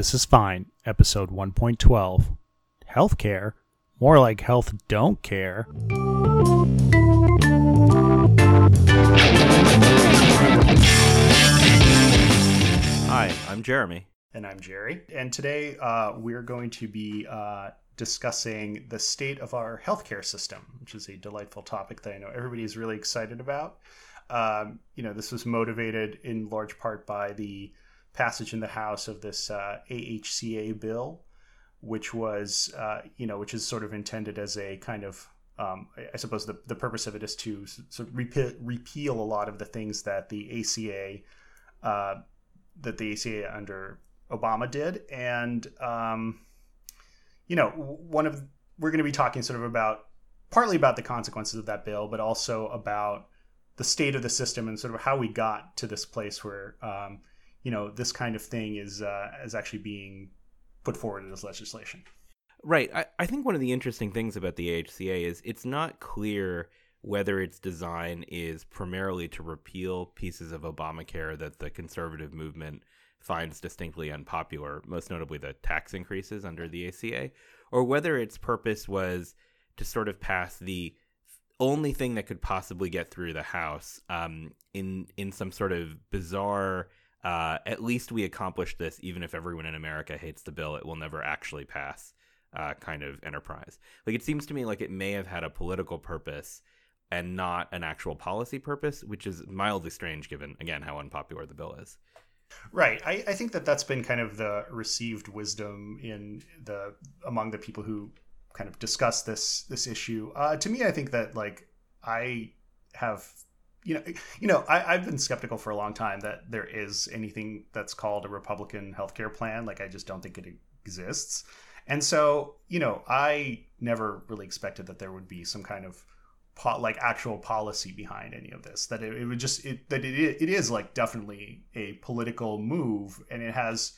This is Fine, episode 1.12, Healthcare, more like health don't care. Hi, I'm Jeremy. And I'm Jerry. And today we're going to be discussing the state of our healthcare system, which is a delightful topic that I know everybody is really excited about. This was motivated in large part by the passage in the House of this AHCA bill, which was, which is sort of intended as a kind of, I suppose the purpose of it is to sort of repeal a lot of the things that the ACA under Obama did. And, we're going to be talking sort of partly about the consequences of that bill, but also about the state of the system and sort of how we got to this place where, this kind of thing is actually being put forward in this legislation. Right. I think one of the interesting things about the AHCA is it's not clear whether its design is primarily to repeal pieces of Obamacare that the conservative movement finds distinctly unpopular, most notably the tax increases under the ACA, or whether its purpose was to sort of pass the only thing that could possibly get through the House in some sort of bizarre, at least we accomplished this, even if everyone in America hates the bill, it will never actually pass kind of enterprise. Like, it seems to me like it may have had a political purpose and not an actual policy purpose, which is mildly strange given, again, how unpopular the bill is. Right. I think that's been kind of the received wisdom among the people who kind of discuss this issue. To me, I think that, like, I have... I've been skeptical for a long time that there is anything that's called a Republican healthcare plan. Like, I just don't think it exists. And so, I never really expected that there would be some kind of actual policy behind any of this, that it would just, it is like definitely a political move, and it has,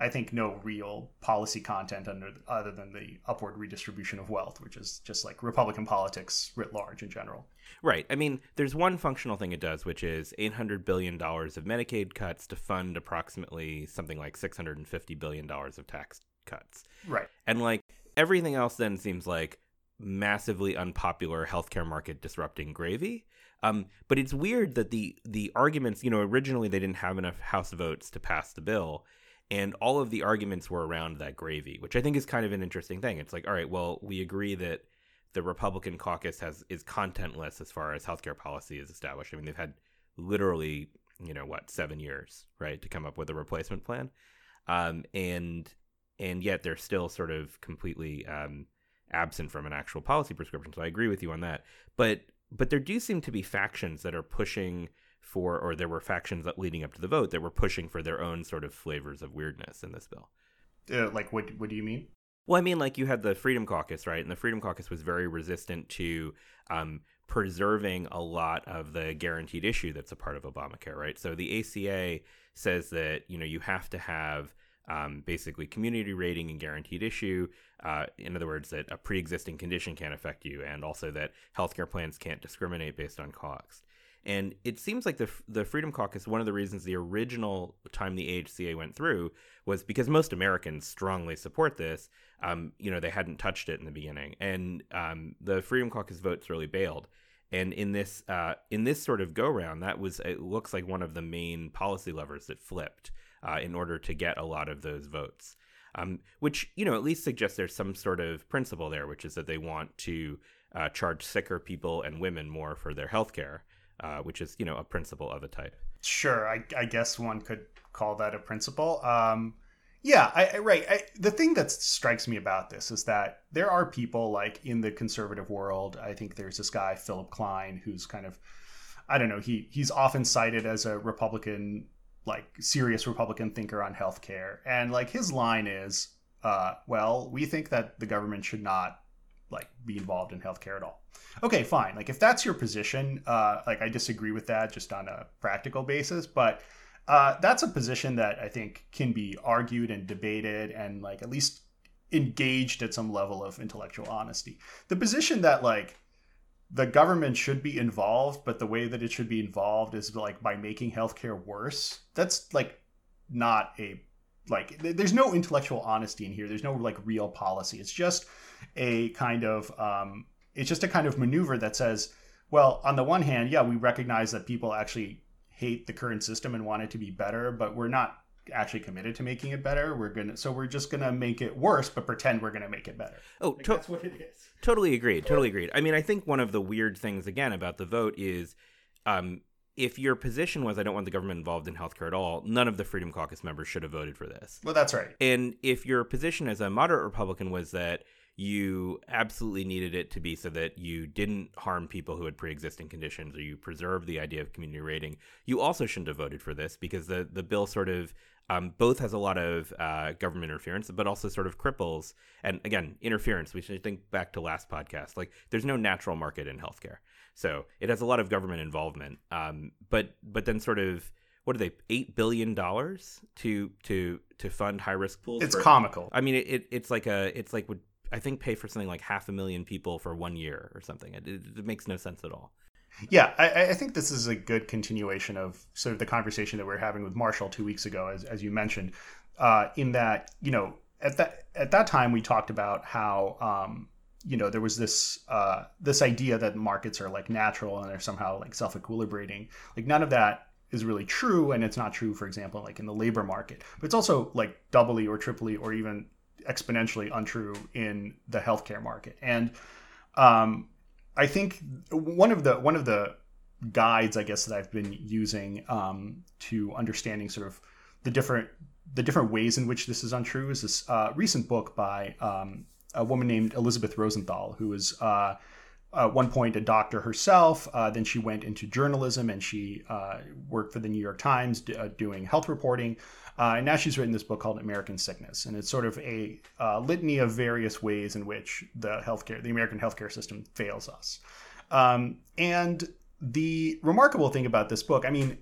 I think, no real policy content other than the upward redistribution of wealth, which is just like Republican politics writ large in general. Right. I mean, there's one functional thing it does, which is $800 billion of Medicaid cuts to fund approximately something like $650 billion of tax cuts. Right. And like everything else then seems like massively unpopular healthcare market disrupting gravy. But it's weird that the arguments, originally they didn't have enough House votes to pass the bill. And all of the arguments were around that gravy, which I think is kind of an interesting thing. It's like, all right, well, we agree that the Republican caucus is contentless as far as healthcare policy is established. I mean, they've had literally, 7 years, right, to come up with a replacement plan. And yet they're still sort of completely absent from an actual policy prescription. So I agree with you on that. But there do seem to be factions that are pushing for, or there were factions that leading up to the vote that were pushing for their own sort of flavors of weirdness in this bill. Like, what do you mean? Well, I mean, like, you had the Freedom Caucus, right? And the Freedom Caucus was very resistant to preserving a lot of the guaranteed issue that's a part of Obamacare, right? So the ACA says that, you have to have basically community rating and guaranteed issue. In other words, that a pre-existing condition can't affect you, and also that healthcare plans can't discriminate based on cost. And it seems like the Freedom Caucus, one of the reasons the original time the AHCA went through was because most Americans strongly support this. They hadn't touched it in the beginning. And the Freedom Caucus votes really bailed. And in this sort of go-round, it looks like one of the main policy levers that flipped in order to get a lot of those votes, which, at least suggests there's some sort of principle there, which is that they want to charge sicker people and women more for their health care. Which is, a principle of a type. Sure, I guess one could call that a principle. The thing that strikes me about this is that there are people, like, in the conservative world. I think there's this guy, Philip Klein, who's kind of, I don't know, he's often cited as a Republican, like, serious Republican thinker on healthcare. And, like, his line is, well, we think that the government should not, like, be involved in healthcare at all. Okay, fine. Like, if that's your position, I disagree with that just on a practical basis, but that's a position that I think can be argued and debated and, like, at least engaged at some level of intellectual honesty. The position that, like, the government should be involved, but the way that it should be involved is, like, by making healthcare worse, that's, like, not a like, there's no intellectual honesty in here. There's no like real policy. It's just a kind of maneuver that says, well, on the one hand, yeah, we recognize that people actually hate the current system and want it to be better, but we're not actually committed to making it better. We're just gonna make it worse, but pretend we're gonna make it better. That's what it is. Totally agreed. I mean, I think one of the weird things again about the vote is, if your position was, I don't want the government involved in healthcare at all, none of the Freedom Caucus members should have voted for this. Well, that's right. And if your position as a moderate Republican was that you absolutely needed it to be so that you didn't harm people who had pre-existing conditions, or you preserved the idea of community rating, you also shouldn't have voted for this, because the bill sort of both has a lot of government interference, but also sort of cripples. And again, interference, we should think back to last podcast, like there's no natural market in healthcare. So it has a lot of government involvement, but then sort of, what are they, $8 billion to fund high risk pools? It's comical. I mean, it's like would, I think, pay for something like 500,000 people for 1 year or something. It makes no sense at all. Yeah, I think this is a good continuation of sort of the conversation that we were having with Marshall 2 weeks ago, as you mentioned, in that, you know, at that time we talked about how, you know, there was this this idea that markets are like natural and they're somehow like self-equilibrating. Like none of that is really true, and it's not true, for example, like in the labor market. But it's also like doubly or triply or even exponentially untrue in the healthcare market. And I think one of the guides, I guess, that I've been using to understanding sort of the different ways in which this is untrue is this recent book by a woman named Elizabeth Rosenthal, who was at one point a doctor herself. Then she went into journalism, and she worked for the New York Times doing health reporting. And now she's written this book called American Sickness. And it's sort of a litany of various ways in which the American healthcare system fails us. And the remarkable thing about this book, I mean,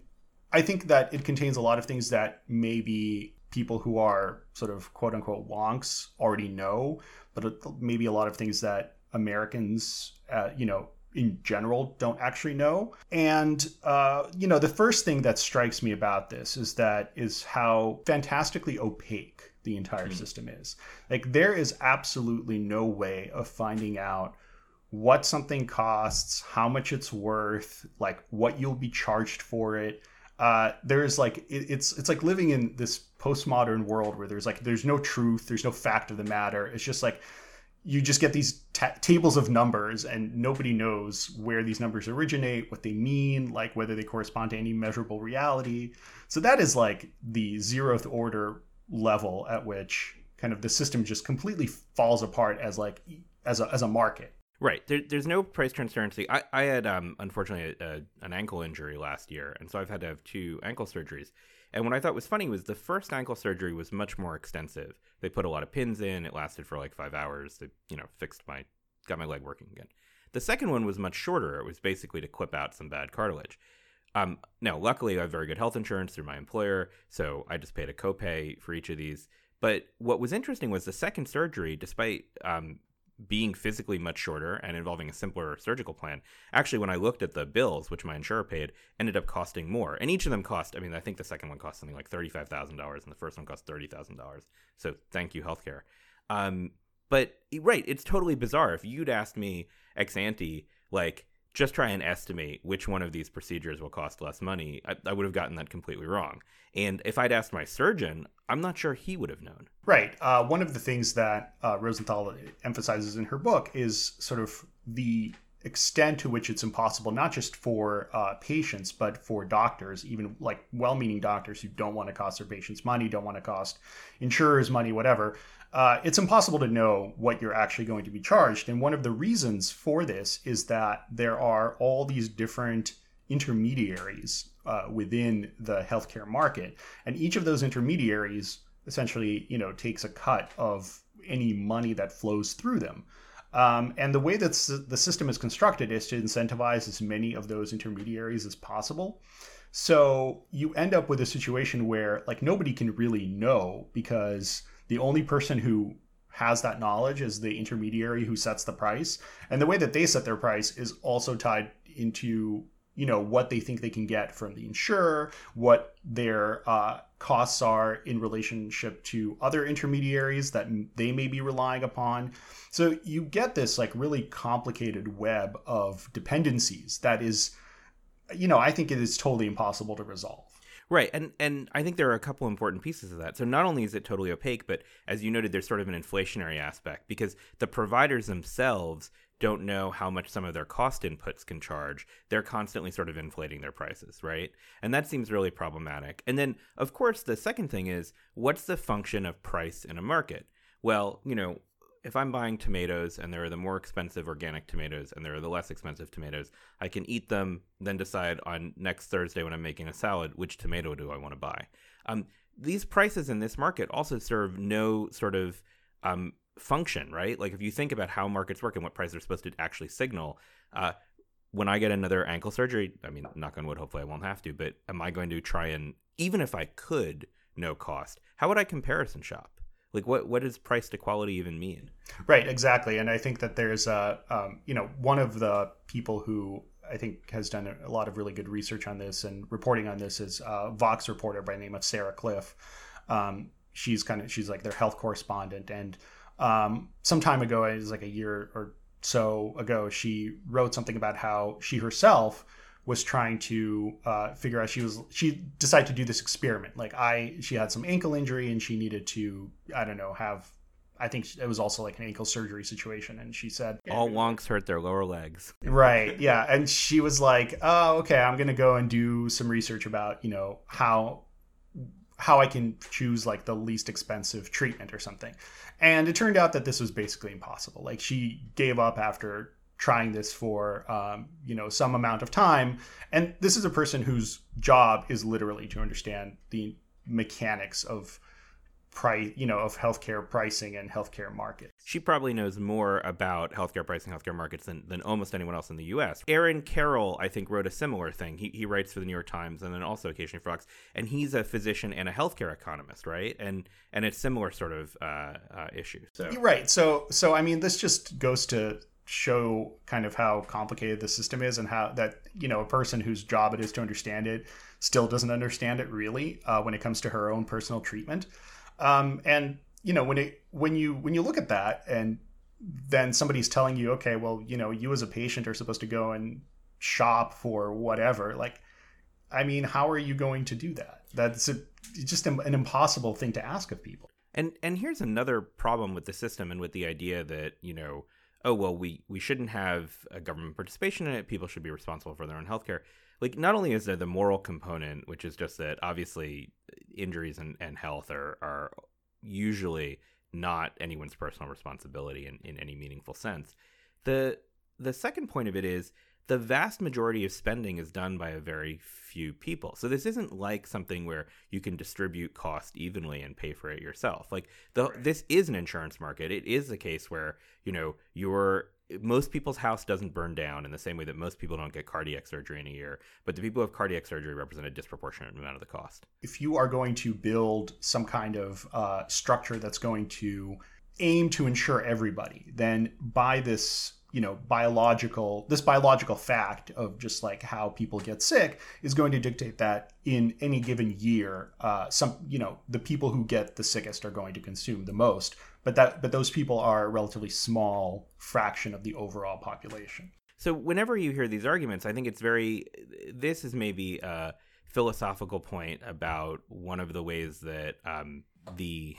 I think that it contains a lot of things that maybe people who are sort of quote unquote wonks already know, but maybe a lot of things that Americans, you know, in general don't actually know. And, you know, the first thing that strikes me about this is how fantastically opaque the entire system is. Like there is absolutely no way of finding out what something costs, how much it's worth, like what you'll be charged for it. There's like, it's like living in this postmodern world where there's no truth, there's no fact of the matter. It's just like, you just get these tables of numbers and nobody knows where these numbers originate, what they mean, like whether they correspond to any measurable reality. So that is like the zeroth order level at which kind of the system just completely falls apart as a market. Right. There's no price transparency. I had, unfortunately, an ankle injury last year, and so I've had to have two ankle surgeries. And what I thought was funny was the first ankle surgery was much more extensive. They put a lot of pins in. It lasted for like 5 hours. They, you know, got my leg working again. The second one was much shorter. It was basically to clip out some bad cartilage. Now, luckily, I have very good health insurance through my employer, so I just paid a copay for each of these. But what was interesting was the second surgery, despite being physically much shorter and involving a simpler surgical plan, actually, when I looked at the bills, which my insurer paid, ended up costing more. And each of them cost, I mean, I think the second one cost something like $35,000 and the first one cost $30,000. So thank you, healthcare. But right, it's totally bizarre. If you'd asked me ex ante, like, just try and estimate which one of these procedures will cost less money, I would have gotten that completely wrong. And if I'd asked my surgeon, I'm not sure he would have known. Right. One of the things that Rosenthal emphasizes in her book is sort of the extent to which it's impossible, not just for patients, but for doctors, even like well-meaning doctors who don't want to cost their patients money, don't want to cost insurers money, whatever. It's impossible to know what you're actually going to be charged. And one of the reasons for this is that there are all these different intermediaries within the healthcare market. And each of those intermediaries essentially, you know, takes a cut of any money that flows through them. And the way that the system is constructed is to incentivize as many of those intermediaries as possible. So you end up with a situation where like nobody can really know, because the only person who has that knowledge is the intermediary who sets the price. And the way that they set their price is also tied into you know, what they think they can get from the insurer, what their costs are in relationship to other intermediaries that they may be relying upon. So you get this like really complicated web of dependencies that is, you know, I think it is totally impossible to resolve. Right. And I think there are a couple important pieces of that. So not only is it totally opaque, but as you noted, there's sort of an inflationary aspect because the providers themselves don't know how much some of their cost inputs can charge. They're constantly sort of inflating their prices, right? And that seems really problematic. And then, of course, the second thing is, what's the function of price in a market? Well, you know, if I'm buying tomatoes and there are the more expensive organic tomatoes and there are the less expensive tomatoes, I can eat them, then decide on next Thursday when I'm making a salad, which tomato do I want to buy? These prices in this market also serve no sort of function, right? Like if you think about how markets work and what prices are supposed to actually signal, when I get another ankle surgery, I mean, knock on wood, hopefully I won't have to, but am I going to try and, even if I could, no cost, how would I comparison shop? Like what does price to quality even mean? Right, exactly. And I think that there's you know, one of the people who I think has done a lot of really good research on this and reporting on this is a Vox reporter by the name of Sarah Cliff. She's like their health correspondent. And some time ago, it was like a year or so ago, she wrote something about how she herself was trying to figure out, she decided to do this experiment. Like she had some ankle injury and she needed to, I don't know, I think it was also like an ankle surgery situation. And she said, all wonks hurt their lower legs. Right. Yeah. And she was like, oh, okay, I'm going to go and do some research about, you know, how I can choose like the least expensive treatment or something. And it turned out that this was basically impossible. Like she gave up after trying this for, you know, some amount of time. And this is a person whose job is literally to understand the mechanics of price, you know, of healthcare pricing and healthcare markets. She probably knows more about healthcare pricing, healthcare markets than almost anyone else in the U.S. Aaron Carroll, I think, wrote a similar thing. He writes for the New York Times and then also occasionally for Fox. And he's a physician and a healthcare economist, right? And it's similar sort of issue. So. Right. So I mean, this just goes to show kind of how complicated the system is and how that, you know, a person whose job it is to understand it still doesn't understand it really when it comes to her own personal treatment. And, you know, when you look at that and then somebody's telling you, okay, well, you know, you as a patient are supposed to go and shop for whatever. Like, I mean, how are you going to do that? That's just an impossible thing to ask of people. And here's another problem with the system and with the idea that, you know, oh, well, we shouldn't have a government participation in it. People should be responsible for their own healthcare. Like, not only is there the moral component, which is just that obviously injuries and health are usually not anyone's personal responsibility in any meaningful sense. The second point of it is the vast majority of spending is done by a very few people. So this isn't like something where you can distribute cost evenly and pay for it yourself. Like This is an insurance market. It is a case where, you know, most people's house doesn't burn down in the same way that most people don't get cardiac surgery in a year, but the people who have cardiac surgery represent a disproportionate amount of the cost. If you are going to build some kind of structure that's going to aim to insure everybody, then by this, you know, biological fact of just like how people get sick is going to dictate that in any given year, you know, the people who get the sickest are going to consume the most. But those people are a relatively small fraction of the overall population. So whenever you hear these arguments, I think this is maybe a philosophical point about one of the ways that the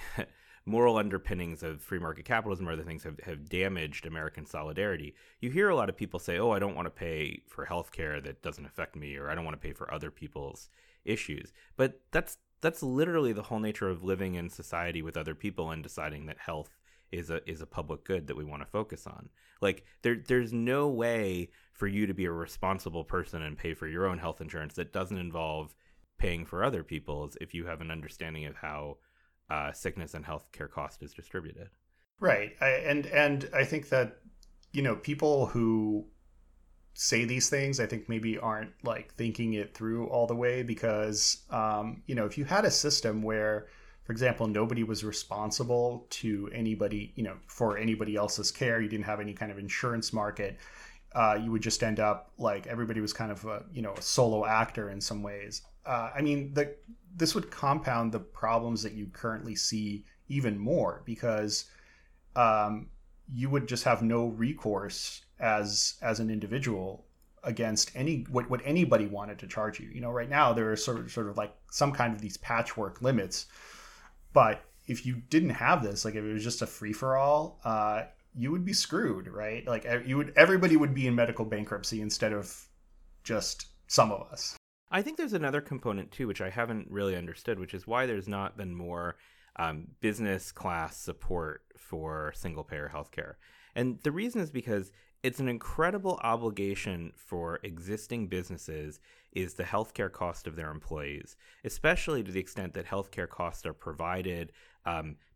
moral underpinnings of free market capitalism or other things have damaged American solidarity. You hear a lot of people say, oh, I don't want to pay for healthcare that doesn't affect me, or I don't want to pay for other people's issues. But that's literally the whole nature of living in society with other people and deciding that health is a public good that we want to focus on. Like there's no way for you to be a responsible person and pay for your own health insurance that doesn't involve paying for other people's if you have an understanding of how sickness and healthcare cost is distributed. Right. And I think that, you know, people who say these things, I think maybe aren't like thinking it through all the way because, you know, if you had a system where, for example, nobody was responsible to anybody, you know, for anybody else's care, you didn't have any kind of insurance market, you would just end up like everybody was kind of a solo actor in some ways. This would compound the problems that you currently see even more, because you would just have no recourse as an individual against what anybody wanted to charge you. You know, right now there are sort of like some kind of these patchwork limits, but if you didn't have this, like if it was just a free for all, you would be screwed, right? Like everybody would be in medical bankruptcy instead of just some of us. I think there's another component too, which I haven't really understood, which is why there's not been more business class support for single payer healthcare. And the reason is because it's an incredible obligation for existing businesses is the healthcare cost of their employees, especially to the extent that healthcare costs are provided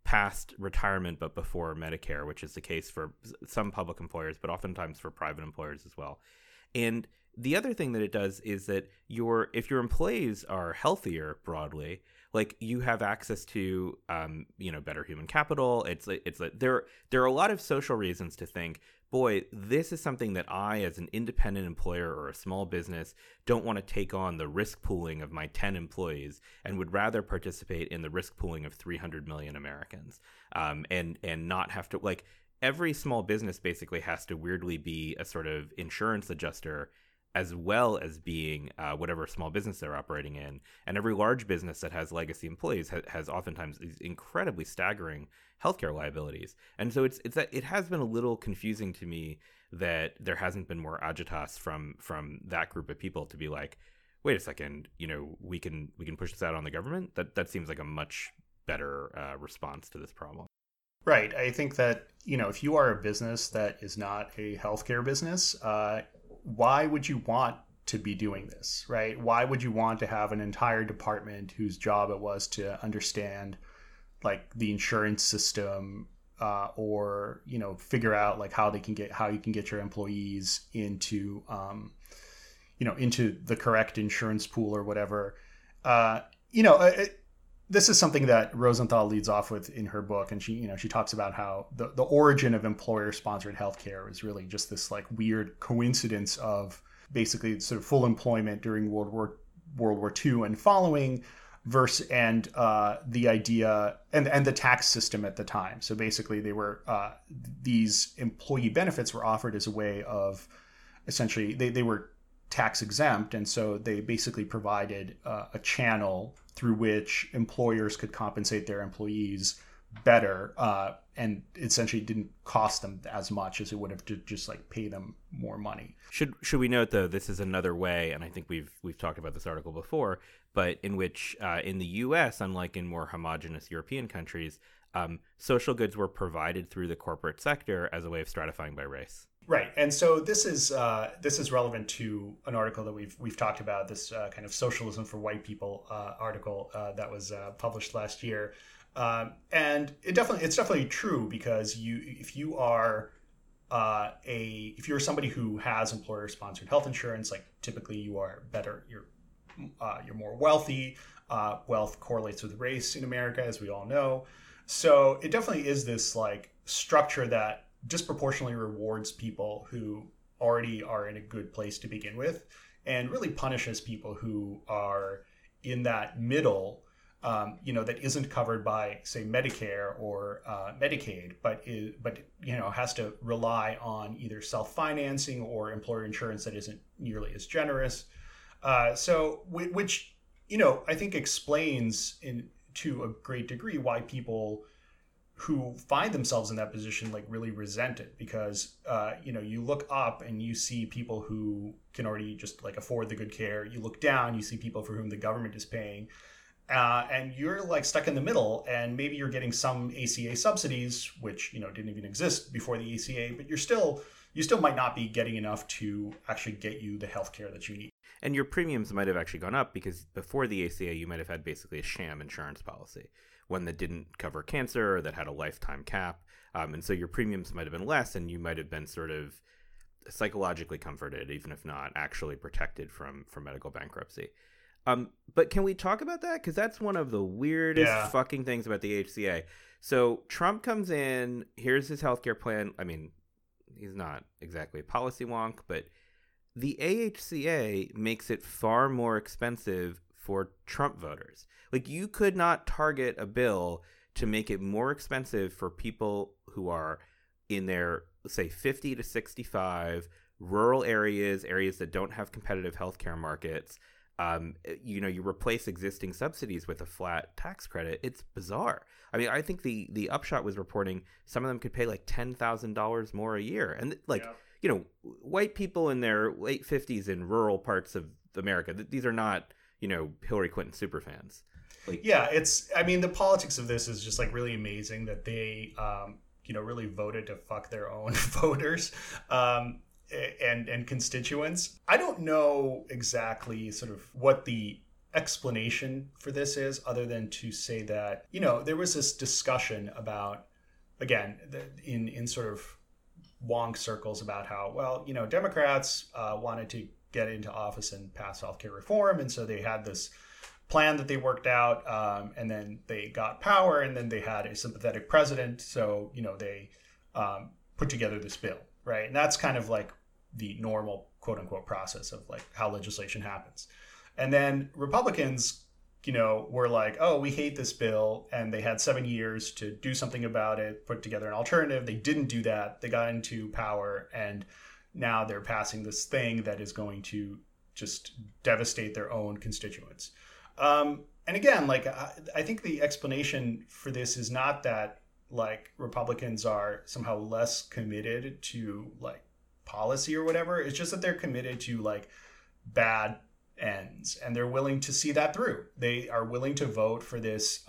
past retirement but before Medicare, which is the case for some public employers, but oftentimes for private employers as well. And the other thing that it does is that if your employees are healthier broadly, like you have access to, better human capital. There are a lot of social reasons to think, boy, this is something that I, as an independent employer or a small business, don't want to take on the risk pooling of my 10 employees and would rather participate in the risk pooling of 300 million Americans and not have to like. Every small business basically has to weirdly be a sort of insurance adjuster as well as being whatever small business they're operating in. And every large business that has legacy employees has oftentimes these incredibly staggering healthcare liabilities. And so it has been a little confusing to me that there hasn't been more agitas from that group of people to be like, wait a second, we can push this out on the government. That seems like a much better response to this problem. Right. I think that, if you are a business that is not a healthcare business, why would you want to be doing this, right? Why would you want to have an entire department whose job it was to understand like the insurance system or, figure out like how you can get your employees into, into the correct insurance pool or whatever, This is something that Rosenthal leads off with in her book. And she talks about how the origin of employer sponsored healthcare is really just this like weird coincidence of basically sort of full employment during World War II and following versus the idea and the tax system at the time. So basically they were, these employee benefits were offered as a way of essentially they were tax exempt. And so they basically provided a channel through which employers could compensate their employees better and essentially didn't cost them as much as it would have to just like pay them more money. Should we note, though, this is another way, and I think we've talked about this article before, but in which in the U.S., unlike in more homogenous European countries, social goods were provided through the corporate sector as a way of stratifying by race. Right. And so this is relevant to an article that we've talked about, this kind of socialism for white people article that was published last year. And it's definitely true, because if you're somebody who has employer sponsored health insurance, like typically you are better, you're more wealthy. Wealth correlates with race in America, as we all know. So it definitely is this like structure that disproportionately rewards people who already are in a good place to begin with, and really punishes people who are in that middle, that isn't covered by, say, Medicare or Medicaid, but has to rely on either self-financing or employer insurance that isn't nearly as generous. So, which I think explains to a great degree why people who find themselves in that position like really resent it, because you look up and you see people who can already just like afford the good care. You look down, you see people for whom the government is paying, and you're like stuck in the middle. And maybe you're getting some ACA subsidies, which didn't even exist before the ACA, but you still might not be getting enough to actually get you the healthcare that you need. And your premiums might have actually gone up, because before the ACA, you might have had basically a sham insurance policy, one that didn't cover cancer or that had a lifetime cap. And so your premiums might have been less, and you might have been sort of psychologically comforted, even if not actually protected from medical bankruptcy. But can we talk about that? Because that's one of the weirdest fucking things about the AHCA. So Trump comes in, here's his healthcare plan. I mean, he's not exactly a policy wonk, but the AHCA makes it far more expensive for Trump voters. Like, you could not target a bill to make it more expensive for people who are in their, say, 50 to 65, rural areas, areas that don't have competitive healthcare markets. You replace existing subsidies with a flat tax credit. It's bizarre. I mean, I think the Upshot was reporting some of them could pay like $10,000 more a year. And white people in their late 50s in rural parts of America, these are not, Hillary Clinton superfans. The politics of this is just like really amazing that they, really voted to fuck their own voters. And constituents. I don't know exactly sort of what the explanation for this is, other than to say that, there was this discussion about, again, in sort of wonk circles about how, Democrats wanted to get into office and pass healthcare reform. And so they had this plan that they worked out, and then they got power, and then they had a sympathetic president. So, they put together this bill, right? And that's kind of like the normal quote unquote process of like how legislation happens. And then Republicans, were like, oh, we hate this bill. And they had 7 years to do something about it, put together an alternative. They didn't do that. They got into power, and now they're passing this thing that is going to just devastate their own constituents. And again, like, I think the explanation for this is not that like Republicans are somehow less committed to like policy or whatever. It's just that they're committed to like bad ends, and they're willing to see that through. They are willing to vote for this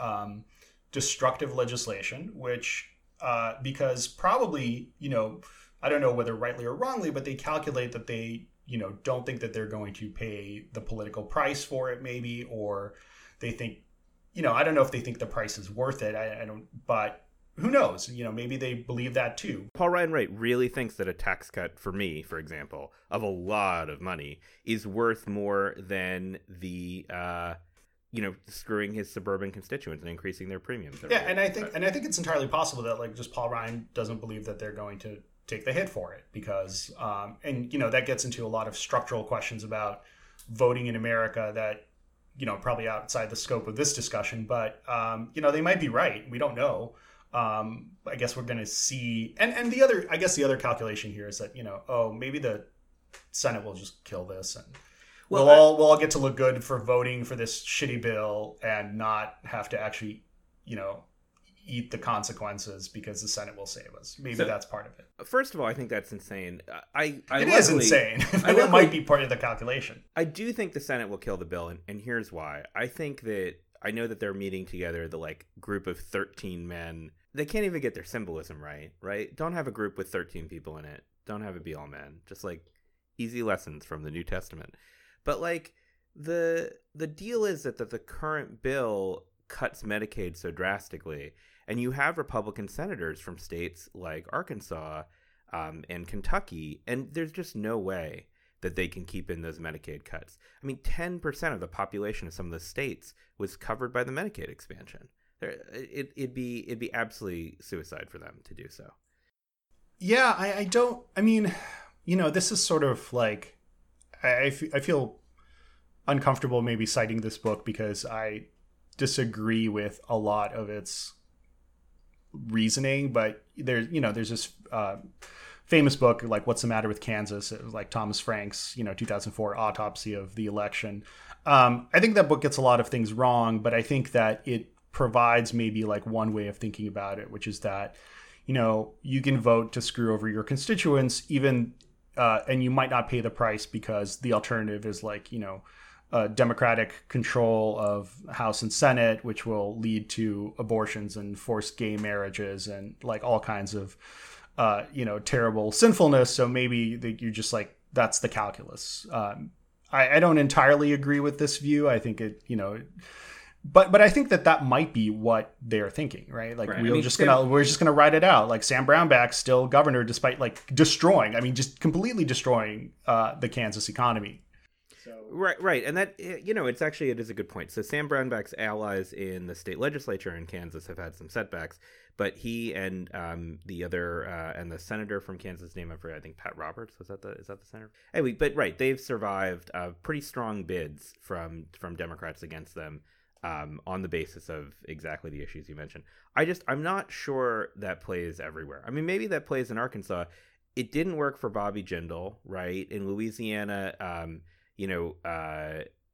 destructive legislation, which because probably, I don't know whether rightly or wrongly, but they calculate that they, don't think that they're going to pay the political price for it maybe, or they think, I don't know if they think the price is worth it. I don't, but who knows? Maybe they believe that too. Paul Ryan Wright really thinks that a tax cut for me, for example, of a lot of money is worth more than the, screwing his suburban constituents and increasing their premiums. Yeah. Rate. And I think it's entirely possible that like just Paul Ryan doesn't believe that they're going to take the hit for it because, that gets into a lot of structural questions about voting in America that, probably outside the scope of this discussion, but, they might be right. We don't know. I guess we're going to see. And the other calculation here is that, maybe the Senate will just kill this, and we'll all get to look good for voting for this shitty bill and not have to actually, eat the consequences because the Senate will save us. Maybe so, that's part of it. First of all, I think that's insane. It is insane. I it might be part of the calculation. I do think the Senate will kill the bill. And here's why. I think that, I know that they're meeting together, the like group of 13 men. They can't even get their symbolism right, right? Don't have a group with 13 people in it. Don't have it be all men. Just like easy lessons from the New Testament. But like the deal is that the current bill cuts Medicaid so drastically, and you have Republican senators from states like Arkansas and Kentucky, and there's just no way that they can keep in those Medicaid cuts. I mean, 10% of the population of some of the states was covered by the Medicaid expansion. It'd be absolutely suicide for them to do so. Yeah, I mean, this is sort of like, I feel uncomfortable maybe citing this book because I disagree with a lot of its reasoning, but there's this famous book, like What's the Matter with Kansas? It was like Thomas Frank's, 2004 autopsy of the election. I think that book gets a lot of things wrong, but I think that it provides maybe like one way of thinking about it, which is that, you can vote to screw over your constituents even, and you might not pay the price because the alternative is like, democratic control of House and Senate, which will lead to abortions and forced gay marriages and like all kinds of terrible sinfulness. So maybe you're just like, that's the calculus. I don't entirely agree with this view. I think it, but I think that might be what they're thinking, right? Like, right. We're just gonna ride it out. Like Sam Brownback, still governor, despite like destroying, just completely destroying the Kansas economy. So right, and that, you know, it is a good point. So Sam Brownback's allies in the state legislature in Kansas have had some setbacks, but he and the other and the senator from Kansas, name I forget, I think Pat Roberts is that the senator? Anyway, but right, they've survived pretty strong bids from Democrats against them. On the basis of exactly the issues you mentioned. I'm not sure that plays everywhere. I mean, maybe that plays in Arkansas. It didn't work for Bobby Jindal, right? In Louisiana,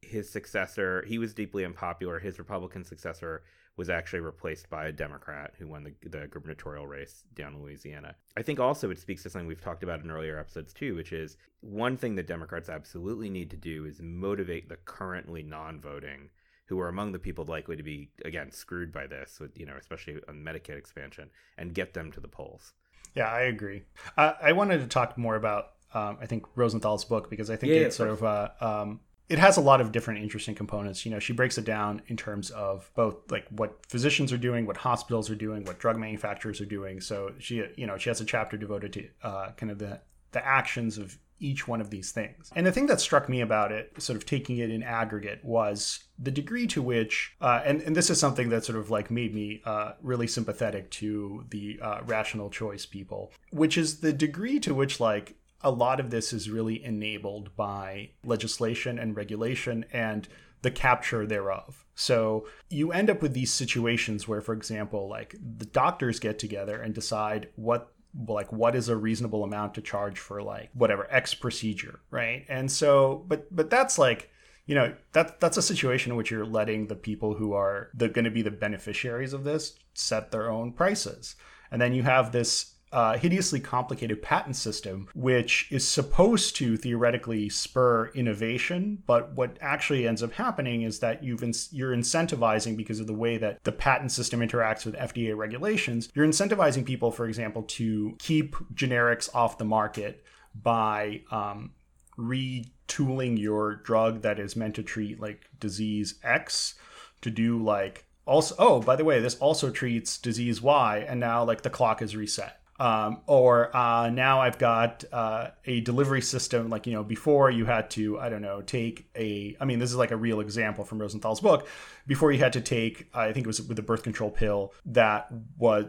his successor, he was deeply unpopular. His Republican successor was actually replaced by a Democrat who won the gubernatorial race down in Louisiana. I think also it speaks to something we've talked about in earlier episodes too, which is one thing that Democrats absolutely need to do is motivate the currently non-voting who are among the people likely to be, again, screwed by this, with, you know, especially on Medicaid expansion, and get them to the polls. Yeah, I agree. I wanted to talk more about, I think, Rosenthal's book, because I think it's sort of, it has a lot of different interesting components. You know, she breaks it down in terms of both, like, what physicians are doing, what hospitals are doing, what drug manufacturers are doing. So she has a chapter devoted to kind of the actions of each one of these things. And the thing that struck me about it, sort of taking it in aggregate, was the degree to which, and this is something that sort of like made me really sympathetic to the rational choice people, which is the degree to which like a lot of this is really enabled by legislation and regulation and the capture thereof. So you end up with these situations where, for example, like the doctors get together and decide what is a reasonable amount to charge for like whatever X procedure, right? And so but that's like, you know, that's a situation in which you're letting the people who are going to be the beneficiaries of this set their own prices. And then you have this hideously complicated patent system, which is supposed to theoretically spur innovation, but what actually ends up happening is that you're incentivizing, because of the way that the patent system interacts with FDA regulations, you're incentivizing people, for example, to keep generics off the market by retooling your drug that is meant to treat like disease X to do like also, oh, by the way, this also treats disease Y, and now like the clock is reset. Now I've got a delivery system, like, you know, before you had to, I don't know, this is like a real example from Rosenthal's book. Before you had to take, I think it was with the birth control pill that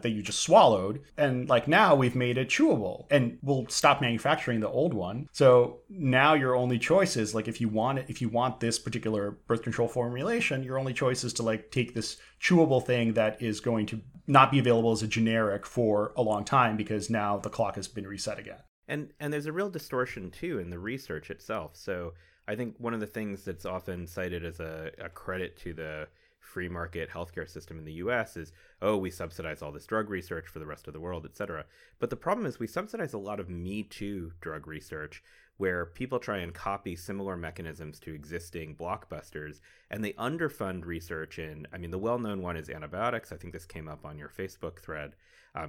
you just swallowed. And like now we've made it chewable, and we'll stop manufacturing the old one. So now your only choice is like, if you want this particular birth control formulation, your only choice is to like take this chewable thing that is going to not be available as a generic for a long time, because now the clock has been reset again. And there's a real distortion too in the research itself. So I think one of the things that's often cited as a credit to the free market healthcare system in the US is, oh, we subsidize all this drug research for the rest of the world, et cetera. But the problem is we subsidize a lot of Me Too drug research, where people try and copy similar mechanisms to existing blockbusters, and they underfund research in, I mean, the well-known one is antibiotics. I think this came up on your Facebook thread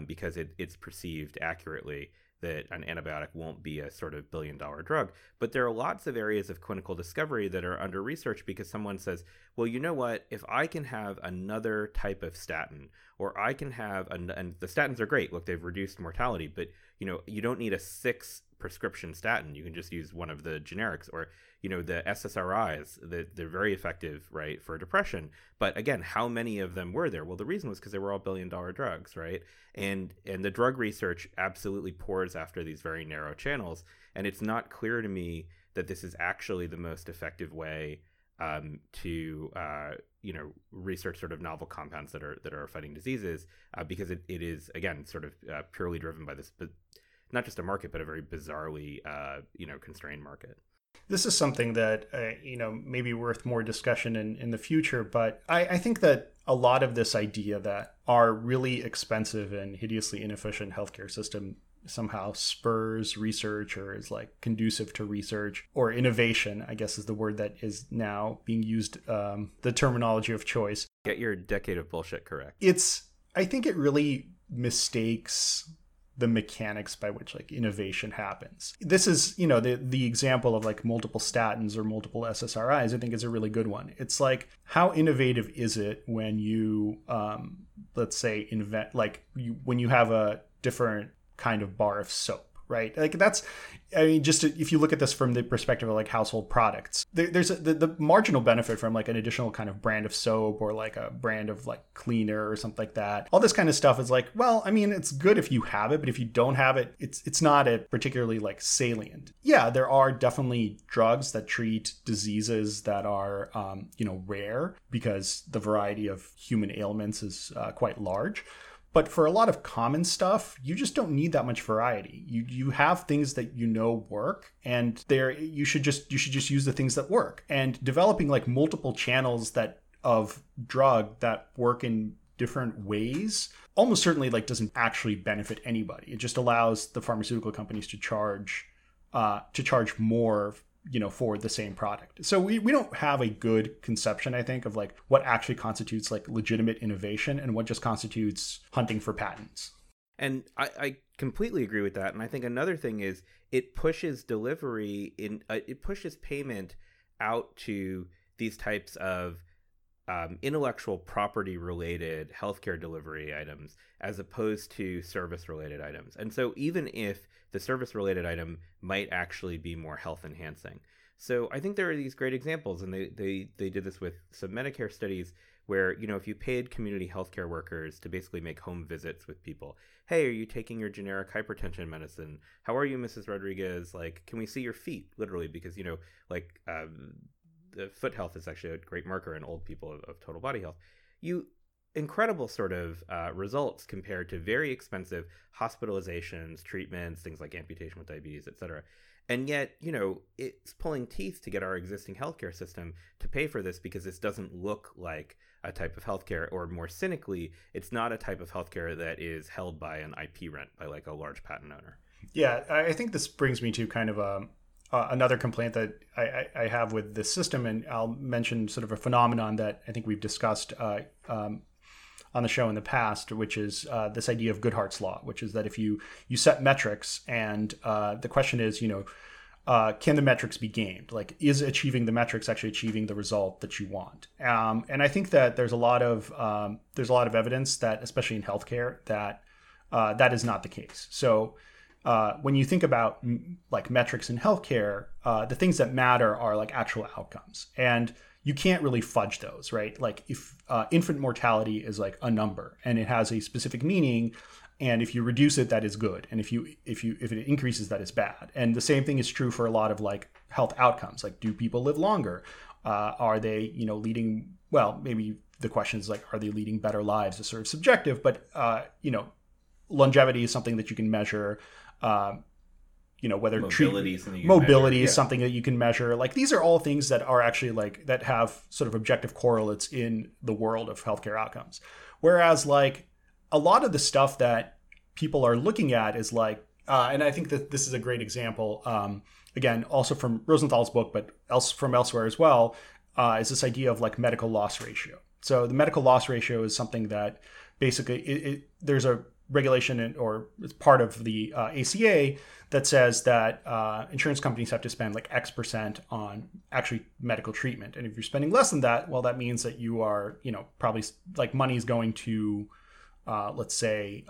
because it's perceived accurately that an antibiotic won't be a sort of billion-dollar drug. But there are lots of areas of clinical discovery that are under research because someone says, well, you know what, if I can have another type of statin, or I can have, and the statins are great, look, they've reduced mortality, but, you know, you don't need a 6 prescription statin, you can just use one of the generics, or, you know, the SSRIs, they're very effective, right, for depression. But again, how many of them were there? Well, the reason was because they were all billion-dollar drugs, right? And the drug research absolutely pours after these very narrow channels, and it's not clear to me that this is actually the most effective way to you know, research sort of novel compounds that are fighting diseases, because it is, again, sort of purely driven by this, but not just a market, but a very bizarrely, you know, constrained market. This is something that, you know, maybe worth more discussion in the future. But I think that a lot of this idea that our really expensive and hideously inefficient healthcare system somehow spurs research, or is like conducive to research or innovation, I guess is the word that is now being used, the terminology of choice. Get your decade of bullshit correct. I think it really mistakes the mechanics by which like innovation happens. This is, you know, the example of like multiple statins or multiple SSRIs, I think, is a really good one. It's like, how innovative is it when you, let's say, invent, like when you have a different kind of bar of soap, right? Like that's, I mean, just to, if you look at this from the perspective of like household products, there's the marginal benefit from like an additional kind of brand of soap or like a brand of like cleaner or something like that. All this kind of stuff is like, well, I mean, it's good if you have it, but if you don't have it, it's not a particularly like salient. Yeah, there are definitely drugs that treat diseases that are, rare because the variety of human ailments is quite large. But for a lot of common stuff, you just don't need that much variety. You have things that you know work, and there you should just use the things that work. And developing like multiple channels of drug that work in different ways almost certainly like doesn't actually benefit anybody. It just allows the pharmaceutical companies to charge more, you know, for the same product. So we don't have a good conception, I think, of like what actually constitutes like legitimate innovation and what just constitutes hunting for patents. And I completely agree with that. And I think another thing is it pushes delivery it pushes payment out to these types of intellectual property related healthcare delivery items as opposed to service related items. And so even if the service related item might actually be more health enhancing. So I think there are these great examples, and they did this with some Medicare studies where, you know, if you paid community healthcare workers to basically make home visits with people, hey, are you taking your generic hypertension medicine? How are you, Mrs. Rodriguez? Like, can we see your feet? Literally, because, you know, like the foot health is actually a great marker in old people of total body health. Incredible sort of results compared to very expensive hospitalizations, treatments, things like amputation with diabetes, et cetera. And yet, you know, it's pulling teeth to get our existing healthcare system to pay for this because this doesn't look like a type of healthcare, or more cynically, it's not a type of healthcare that is held by an IP rent by like a large patent owner. Yeah, I think this brings me to kind of another complaint that I have with this system, and I'll mention sort of a phenomenon that I think we've discussed on the show in the past, which is this idea of Goodhart's law, which is that if you set metrics and the question is, you know, can the metrics be gamed? Like, is achieving the metrics actually achieving the result that you want? And I think that there's a lot of evidence that, especially in healthcare, that that is not the case. So when you think about like metrics in healthcare, the things that matter are like actual outcomes, and you can't really fudge those, right? Like if infant mortality is like a number and it has a specific meaning, and if you reduce it, that is good. And if it increases, that is bad. And the same thing is true for a lot of like health outcomes. Like, do people live longer? Are they, you know, leading, well, maybe the question is like, are they leading better lives? It's sort of subjective, but, you know, longevity is something that you can measure. You know, whether mobility is something that you can measure. Like, these are all things that are actually like that have sort of objective correlates in the world of healthcare outcomes. Whereas like a lot of the stuff that people are looking at is like, and I think that this is a great example, again, also from Rosenthal's book, but from elsewhere as well, is this idea of like medical loss ratio. So the medical loss ratio is something that basically there's a regulation, or it's part of the ACA, that says that insurance companies have to spend like X% on actually medical treatment. And if you're spending less than that, well, that means that you are, you know, probably like money is going to, let's say,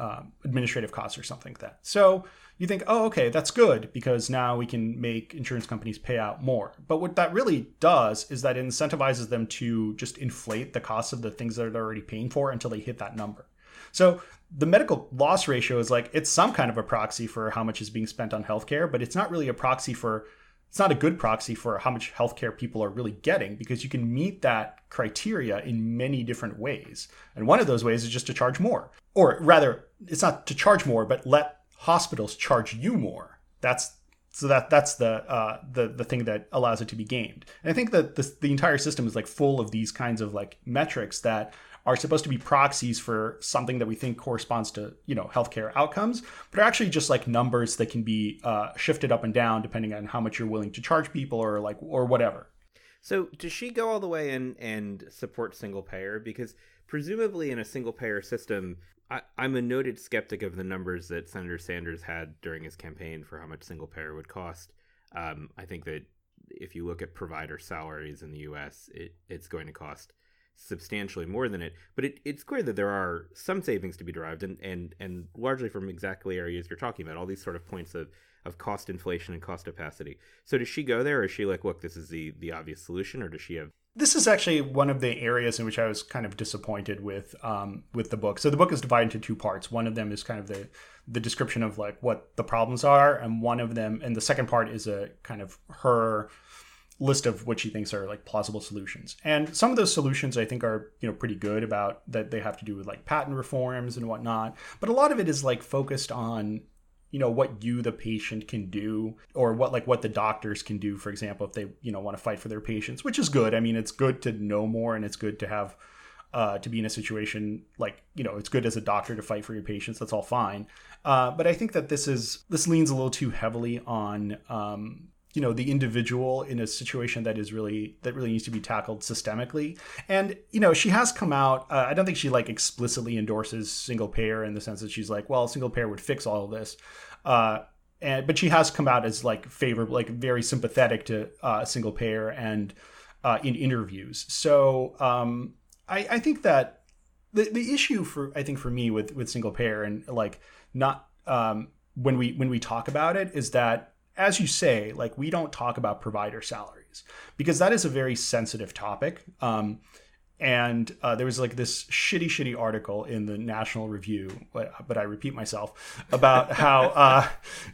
administrative costs or something like that. So you think, oh, okay, that's good because now we can make insurance companies pay out more. But what that really does is that it incentivizes them to just inflate the cost of the things that they're already paying for until they hit that number. So the medical loss ratio is like, it's some kind of a proxy for how much is being spent on healthcare, but it's not really it's not a good proxy for how much healthcare people are really getting, because you can meet that criteria in many different ways. And one of those ways is just to charge more, or rather it's not to charge more, but let hospitals charge you more. That's the thing that allows it to be gamed. And I think that the entire system is like full of these kinds of like metrics that are supposed to be proxies for something that we think corresponds to, you know, healthcare outcomes, but are actually just like numbers that can be shifted up and down depending on how much you're willing to charge people or whatever. So does she go all the way in and support single payer? Because presumably in a single payer system, I'm a noted skeptic of the numbers that Senator Sanders had during his campaign for how much single payer would cost. I think that if you look at provider salaries in the U.S., it's going to cost substantially more than it. But it's clear that there are some savings to be derived, and largely from exactly areas you're talking about, all these sort of points of cost inflation and cost opacity. So does she go there, or is she like, look, this is the obvious solution, or does she have... This is actually one of the areas in which I was kind of disappointed with the book. So the book is divided into two parts. One of them is kind of the description of like what the problems are, and one of them, and the second part is a kind of her list of what she thinks are like plausible solutions. And some of those solutions I think are, you know, pretty good about that they have to do with like patent reforms and whatnot. But a lot of it is like focused on, you know, what you, the patient, can do, or what the doctors can do, for example, if they, you know, want to fight for their patients, which is good. I mean, it's good to know more, and it's good to have, to be in a situation like, you know, it's good as a doctor to fight for your patients. That's all fine. But I think that this leans a little too heavily on, you know, the individual in a situation that is really, that really needs to be tackled systemically. And, you know, she has come out, I don't think she like explicitly endorses single payer in the sense that she's like, well, single payer would fix all of this. But she has come out as like favorable, like very sympathetic to single payer, and in interviews. So I think that the issue for me with single payer, and like not when we talk about it, is that, as you say, like we don't talk about provider salaries because that is a very sensitive topic. And there was like this shitty article in the National Review, but I repeat myself, about how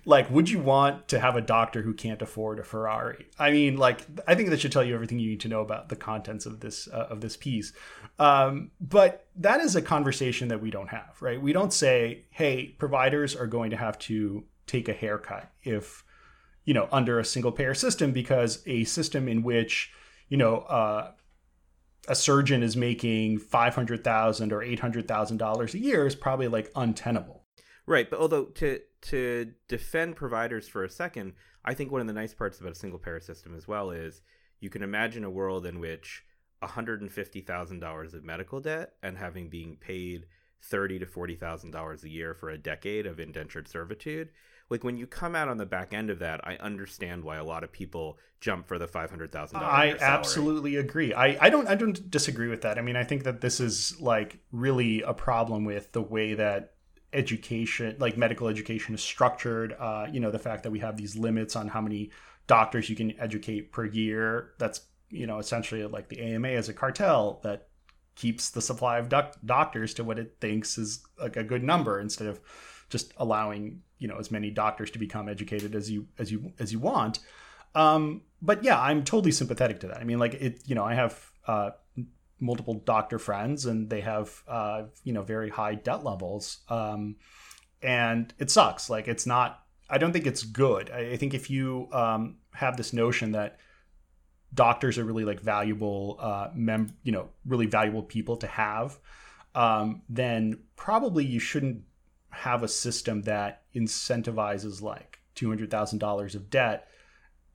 like, would you want to have a doctor who can't afford a Ferrari? I mean, like, I think that should tell you everything you need to know about the contents of this piece. But that is a conversation that we don't have, right? We don't say, hey, providers are going to have to take a haircut if, you know, under a single payer system, because a system in which, you know, a surgeon is making $500,000 or $800,000 a year is probably like untenable. Right. But although to defend providers for a second, I think one of the nice parts about a single payer system as well is you can imagine a world in which $150,000 of medical debt and having being paid $30,000 to $40,000 a year for a decade of indentured servitude. Like when you come out on the back end of that, I understand why a lot of people jump for the $500,000. I absolutely agree. I don't disagree with that. I mean, I think that this is like really a problem with the way that education, like medical education, is structured. You know, the fact that we have these limits on how many doctors you can educate per year. That's, you know, essentially like the AMA as a cartel that keeps the supply of doctors to what it thinks is like a good number, instead of just allowing, you know, as many doctors to become educated as you want. But yeah, I'm totally sympathetic to that. I mean, like it, you know, I have multiple doctor friends, and they have, you know, very high debt levels. And it sucks. Like it's not, I don't think it's good. I think if you have this notion that doctors are really like valuable, you know, really valuable people to have, then probably you shouldn't have a system that incentivizes like $200,000 of debt,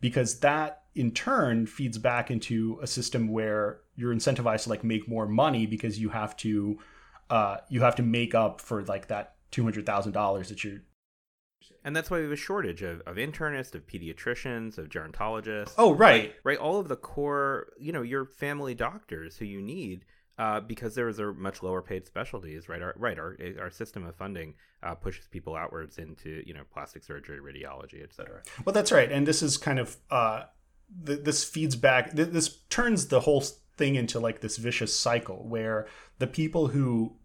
because that in turn feeds back into a system where you're incentivized to like make more money, because you have to make up for like that $200,000 that you're. And that's why we have a shortage of internists, of pediatricians, of gerontologists. Oh, right. Right. All of the core, you know, your family doctors who you need. Because there is a much lower paid specialties, right? Our system of funding pushes people outwards into, you know, plastic surgery, radiology, et cetera. Well, that's right. And this is kind of, this feeds back, this turns the whole thing into like this vicious cycle where the people who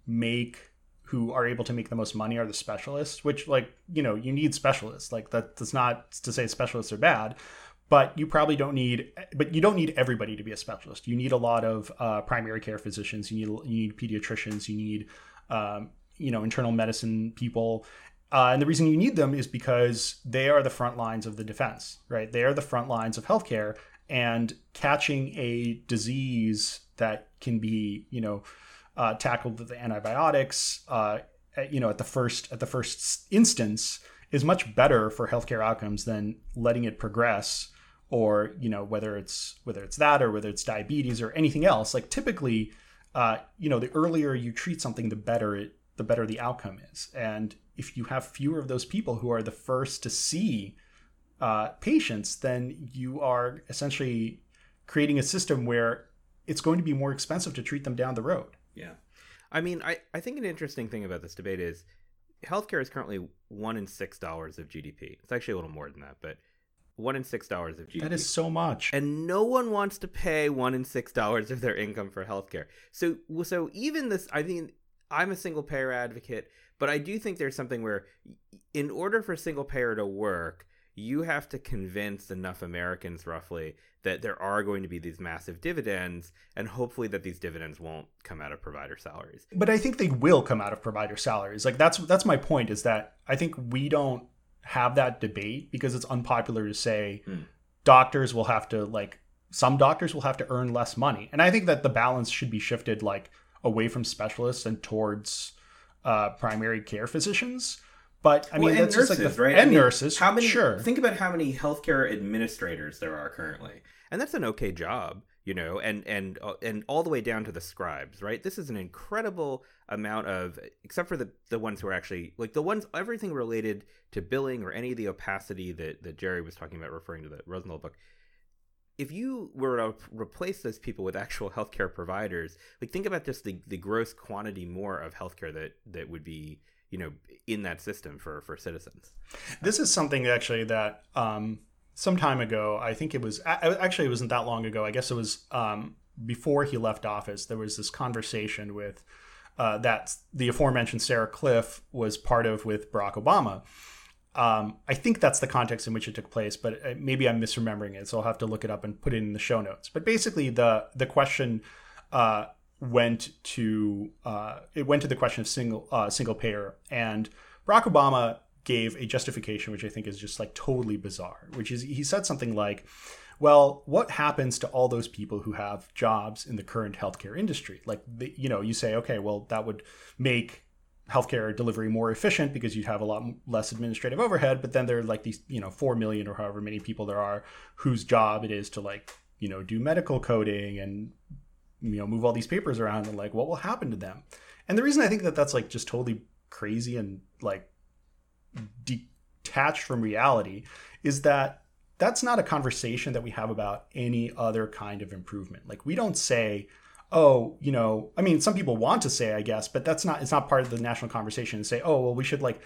are able to make the most money are the specialists, which like, you know, you need specialists. Like that's not to say specialists are bad. But you don't need everybody to be a specialist. You need a lot of primary care physicians. You need pediatricians. You need, you know, internal medicine people. And the reason you need them is because they are the front lines of the defense, right? They are the front lines of healthcare, and catching a disease that can be, you know, tackled with antibiotics, you know, at the first instance is much better for healthcare outcomes than letting it progress. Or, you know, whether it's that, or whether it's diabetes or anything else, like typically, you know, the earlier you treat something, the better the outcome is. And if you have fewer of those people who are the first to see patients, then you are essentially creating a system where it's going to be more expensive to treat them down the road. Yeah. I mean, I think an interesting thing about this debate is healthcare is currently $1 in $6 of GDP. It's actually a little more than that, but $1 in $6 of GDP. That is so much. And no one wants to pay $1 in $6 of their income for healthcare. So even this, I mean, I'm a single payer advocate, but I do think there's something where in order for single payer to work, you have to convince enough Americans roughly that there are going to be these massive dividends, and hopefully that these dividends won't come out of provider salaries. But I think they will come out of provider salaries. Like that's my point, is that I think we don't have that debate because it's unpopular to say doctors will have to, like, some doctors will have to earn less money. And I think that the balance should be shifted, like, away from specialists and towards primary care physicians. But I mean, that's nurses, just like right? And I mean, nurses. How many? Sure. Think about how many healthcare administrators there are currently, and that's an okay job, you know. And all the way down to the scribes, right? This is an incredible amount of, except for the ones who are actually like the ones, everything related to billing or any of the opacity that Jerry was talking about, referring to the Rosenthal book. If you were to replace those people with actual healthcare providers, like think about just the gross quantity more of healthcare that would be, you know, in that system for citizens. This is something actually that some time ago, I think it was, actually it wasn't that long ago. I guess it was before he left office, there was this conversation with that the aforementioned Sarah Cliff was part of with Barack Obama. I think that's the context in which it took place, but maybe I'm misremembering it. So I'll have to look it up and put it in the show notes. But basically the question went to the question of single payer, and Barack Obama gave a justification which I think is just like totally bizarre, which is he said something like, well, what happens to all those people who have jobs in the current healthcare industry? Like, you know, you say, okay, well, that would make healthcare delivery more efficient because you'd have a lot less administrative overhead, but then there are like these, you know, 4 million or however many people there are whose job it is to, like, you know, do medical coding and, you know, move all these papers around, and like, what will happen to them? And the reason I think that that's like just totally crazy and like detached from reality is that that's not a conversation that we have about any other kind of improvement. Like, we don't say, oh, you know, I mean, some people want to say, I guess, but it's not part of the national conversation to say, oh, well, we should like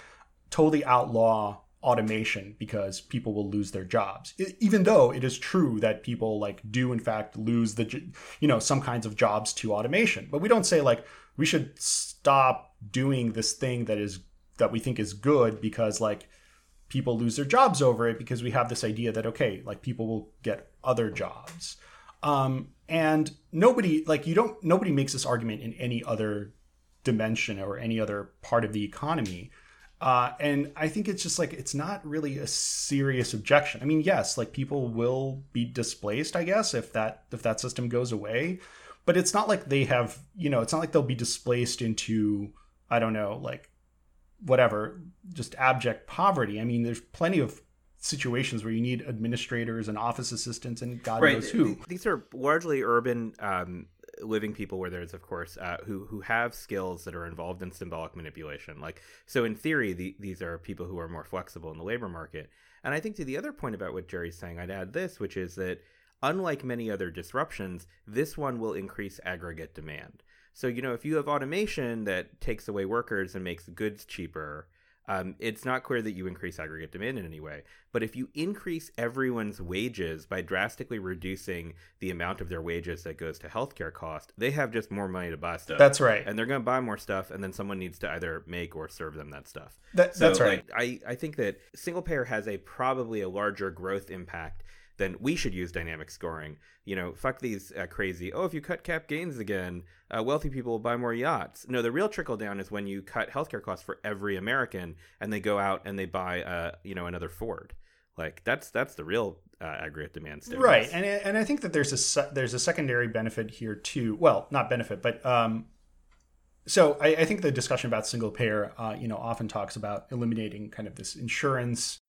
totally outlaw automation because people will lose their jobs, even though it is true that people like do in fact lose some kinds of jobs to automation. But we don't say like we should stop doing this thing that we think is good because like people lose their jobs over it, because we have this idea that, okay, like people will get other jobs. And nobody makes this argument in any other dimension or any other part of the economy. And I think it's just like, it's not really a serious objection. I mean, yes, like people will be displaced, I guess, if that system goes away, but it's not like they have, you know, it's not like they'll be displaced into, I don't know, like whatever, just abject poverty. I mean, there's plenty of situations where you need administrators and office assistants and God knows who. These are largely urban, living people, where there's, of course, who have skills that are involved in symbolic manipulation. Like, so in theory, these are people who are more flexible in the labor market. And I think to the other point about what Jerry's saying, I'd add this, which is that unlike many other disruptions, this one will increase aggregate demand. So, you know, if you have automation that takes away workers and makes goods cheaper, it's not clear that you increase aggregate demand in any way. But if you increase everyone's wages by drastically reducing the amount of their wages that goes to healthcare cost, they have just more money to buy stuff. That's right. And they're going to buy more stuff, and then someone needs to either make or serve them that stuff. That's right. Like, I think that single payer has probably a larger growth impact than we should use dynamic scoring. You know, fuck these crazy, if you cut cap gains again, wealthy people will buy more yachts. No, the real trickle down is when you cut healthcare costs for every American and they go out and they buy, another Ford. Like that's the real aggregate demand stimulus. Right. And I think that there's a secondary benefit here too. Well, not benefit, but so I think the discussion about single payer, often talks about eliminating kind of this insurance,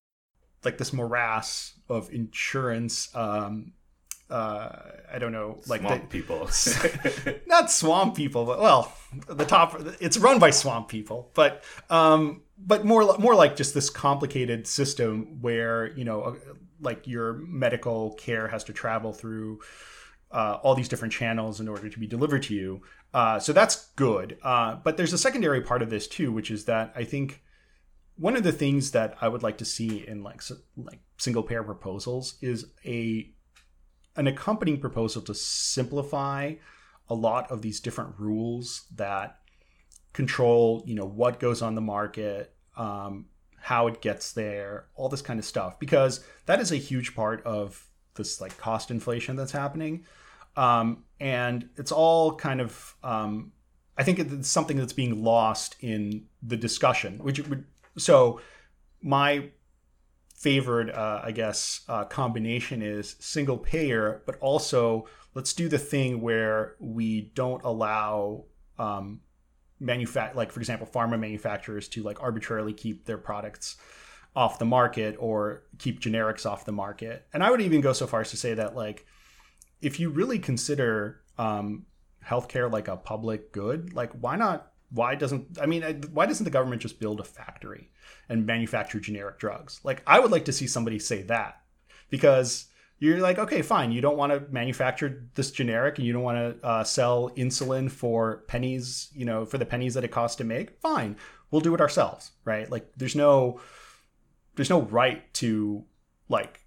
like this morass of insurance, I don't know, like swamp people, not swamp people, but it's run by swamp people, but more like just this complicated system where, you know, like your medical care has to travel through all these different channels in order to be delivered to you. So that's good. But there's a secondary part of this too, which is that I think one of the things that I would like to see in like single payer proposals is an accompanying proposal to simplify a lot of these different rules that control, you know, what goes on the market, how it gets there, all this kind of stuff, because that is a huge part of this like cost inflation that's happening. And it's all kind of, I think it's something that's being lost in the discussion, which would, so my favored, combination is single payer, but also let's do the thing where we don't allow, for example, pharma manufacturers to like arbitrarily keep their products off the market or keep generics off the market. And I would even go so far as to say that like, if you really consider healthcare like a public good, like why doesn't the government just build a factory and manufacture generic drugs? Like I would like to see somebody say that, because you're like, okay, fine. You don't want to manufacture this generic and you don't want to sell insulin for pennies, you know, for the pennies that it costs to make. Fine. We'll do it ourselves, right? Like there's no right to like,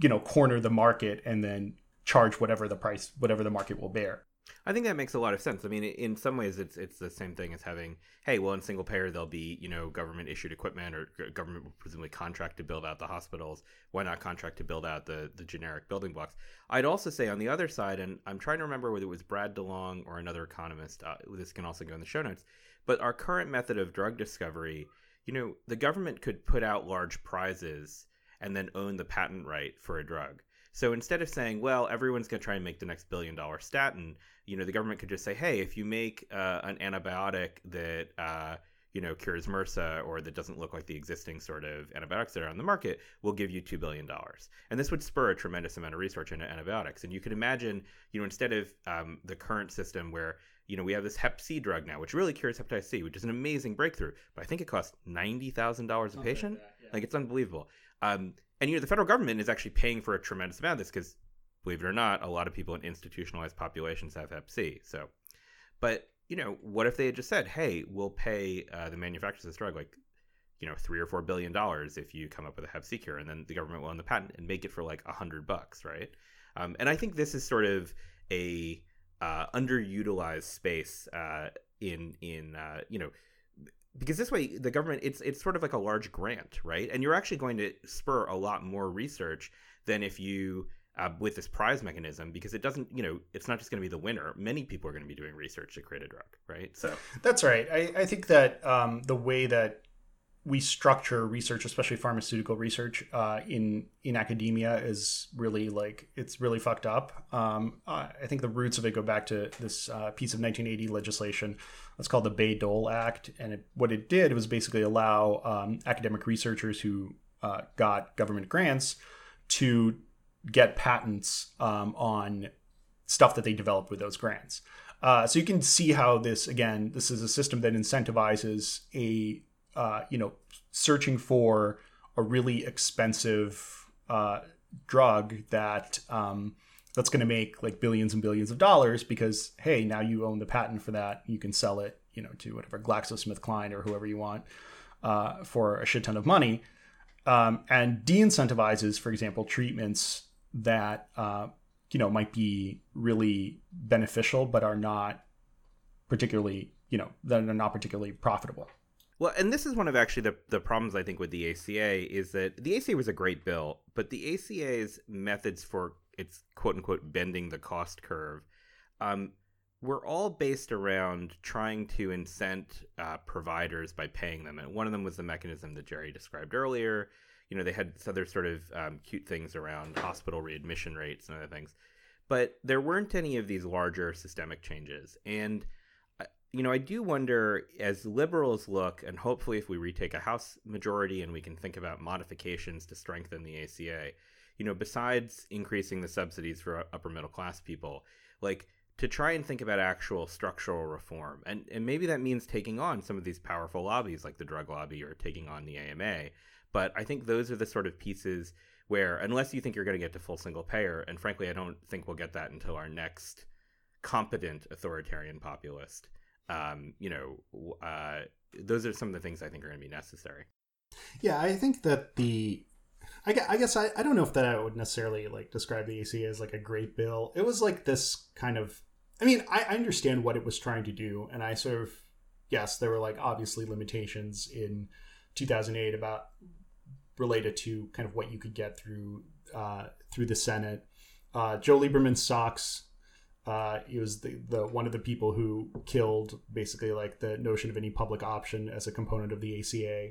you know, corner the market and then charge whatever the price, whatever the market will bear. I think that makes a lot of sense. I mean, in some ways, it's the same thing as having, hey, well, in single payer, there'll be, you know, government issued equipment, or government will presumably contract to build out the hospitals. Why not contract to build out the generic building blocks? I'd also say on the other side, and I'm trying to remember whether it was Brad DeLong or another economist, this can also go in the show notes, but our current method of drug discovery, you know, the government could put out large prizes and then own the patent right for a drug. So instead of saying, well, everyone's going to try and make the next billion-dollar statin, you know, the government could just say, hey, if you make an antibiotic that, you know, cures MRSA or that doesn't look like the existing sort of antibiotics that are on the market, we'll give you $2 billion. And this would spur a tremendous amount of research into antibiotics. And you could imagine, you know, instead of the current system where, you know, we have this hep C drug now, which really cures hepatitis C, which is an amazing breakthrough. But I think it costs $90,000 a patient. Like, that, yeah. Like, it's unbelievable. And, you know, the federal government is actually paying for a tremendous amount of this because, believe it or not, a lot of people in institutionalized populations have hep C. So, but, you know, what if they had just said, hey, we'll pay the manufacturers of this drug like, you know, $3 or $4 billion if you come up with a hep C cure, and then the government will own the patent and make it for like $100, right? And I think this is sort of a underutilized space in you know, because this way, the government, it's sort of like a large grant, right? And you're actually going to spur a lot more research than if you, with this prize mechanism, because it doesn't, you know, it's not just going to be the winner. Many people are going to be doing research to create a drug, right? So that's right. I think that the way that we structure research, especially pharmaceutical research in academia, is really like, it's really fucked up. I think the roots of it go back to this piece of 1980 legislation that's called the Bayh-Dole Act. And what it did was basically allow academic researchers who got government grants to get patents on stuff that they developed with those grants. So you can see how this, again, this is a system that incentivizes a you know, searching for a really expensive drug that that's going to make like billions and billions of dollars, because hey, now you own the patent for that, you can sell it, you know, to whatever GlaxoSmithKline or whoever you want for a shit ton of money, and de-incentivizes, for example, treatments that you know, might be really beneficial but are not particularly, you know, that are not particularly profitable. Well, and this is one of actually the problems, I think, with the ACA is that the ACA was a great bill, but the ACA's methods for its quote-unquote bending the cost curve were all based around trying to incent providers by paying them. And one of them was the mechanism that Jerry described earlier. You know, they had other sort of cute things around hospital readmission rates and other things. But there weren't any of these larger systemic changes. And you know, I do wonder, as liberals look, and hopefully if we retake a House majority and we can think about modifications to strengthen the ACA, you know, besides increasing the subsidies for upper middle class people, like to try and think about actual structural reform. And maybe that means taking on some of these powerful lobbies like the drug lobby or taking on the AMA. But I think those are the sort of pieces where unless you think you're going to get to full single payer, and frankly, I don't think we'll get that until our next competent authoritarian populist, those are some of the things I think are going to be necessary. Yeah, I think that I don't know if that I would necessarily like describe the ACA as like a great bill. It was like this kind of, I mean, I understand what it was trying to do. And I sort of, yes, there were like obviously limitations in 2008 about related to kind of what you could get through the Senate. Joe Lieberman sucks. He was the one of the people who killed basically like the notion of any public option as a component of the ACA.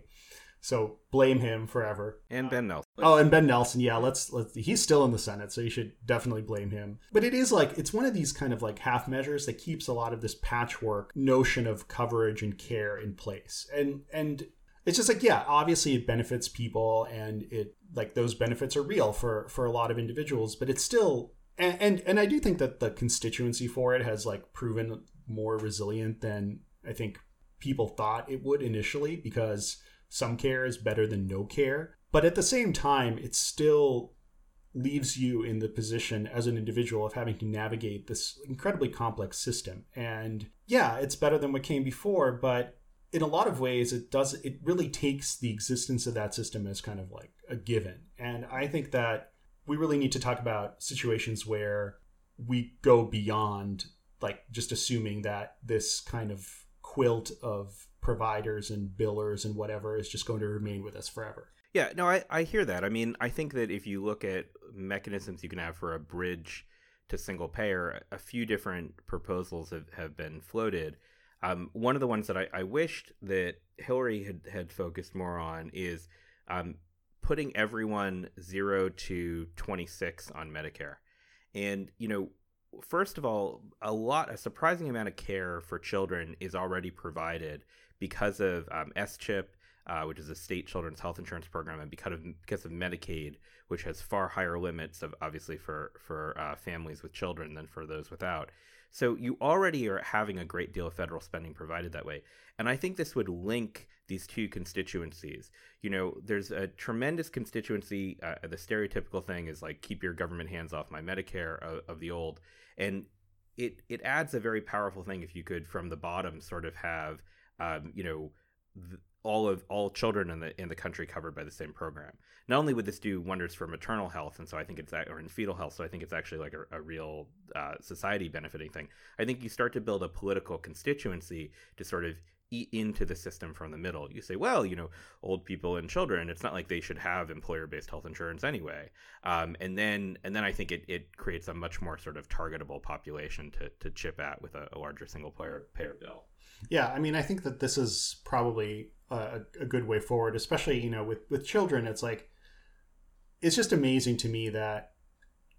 So blame him forever. And Ben Nelson. Oh, and Ben Nelson. Yeah, let's. He's still in the Senate, so you should definitely blame him. But it is like, it's one of these kind of like half measures that keeps a lot of this patchwork notion of coverage and care in place. And it's just like, yeah, obviously it benefits people, and it like those benefits are real for a lot of individuals. But it's still, and I do think that the constituency for it has like proven more resilient than I think people thought it would initially, because some care is better than no care. But at the same time, it still leaves you in the position as an individual of having to navigate this incredibly complex system. And yeah, it's better than what came before, but in a lot of ways, it really takes the existence of that system as kind of like a given. And I think that we really need to talk about situations where we go beyond like just assuming that this kind of quilt of providers and billers and whatever is just going to remain with us forever. Yeah, no, I hear that. I mean, I think that if you look at mechanisms you can have for a bridge to single payer, a few different proposals have been floated. One of the ones that I wished that Hillary had focused more on is putting everyone 0 to 26 on Medicare. And, you know, first of all, a surprising amount of care for children is already provided because of SCHIP, which is a state children's health insurance program, and because of Medicaid, which has far higher limits of obviously for families with children than for those without. So you already are having a great deal of federal spending provided that way. And I think this would link these two constituencies. You know, there's a tremendous constituency. The stereotypical thing is like, keep your government hands off my Medicare of the old. And it adds a very powerful thing if you could from the bottom sort of have all children in the country covered by the same program. Not only would this do wonders for maternal health, and so I think or in fetal health, so I think it's actually like a real society benefiting thing. I think you start to build a political constituency to sort of eat into the system from the middle. You say, well, you know, old people and children, it's not like they should have employer-based health insurance anyway. And then I think it creates a much more sort of targetable population to chip at with a larger single-payer bill. Yeah, I mean, I think that this is probably a good way forward, especially, you know, with children. It's like, it's just amazing to me that,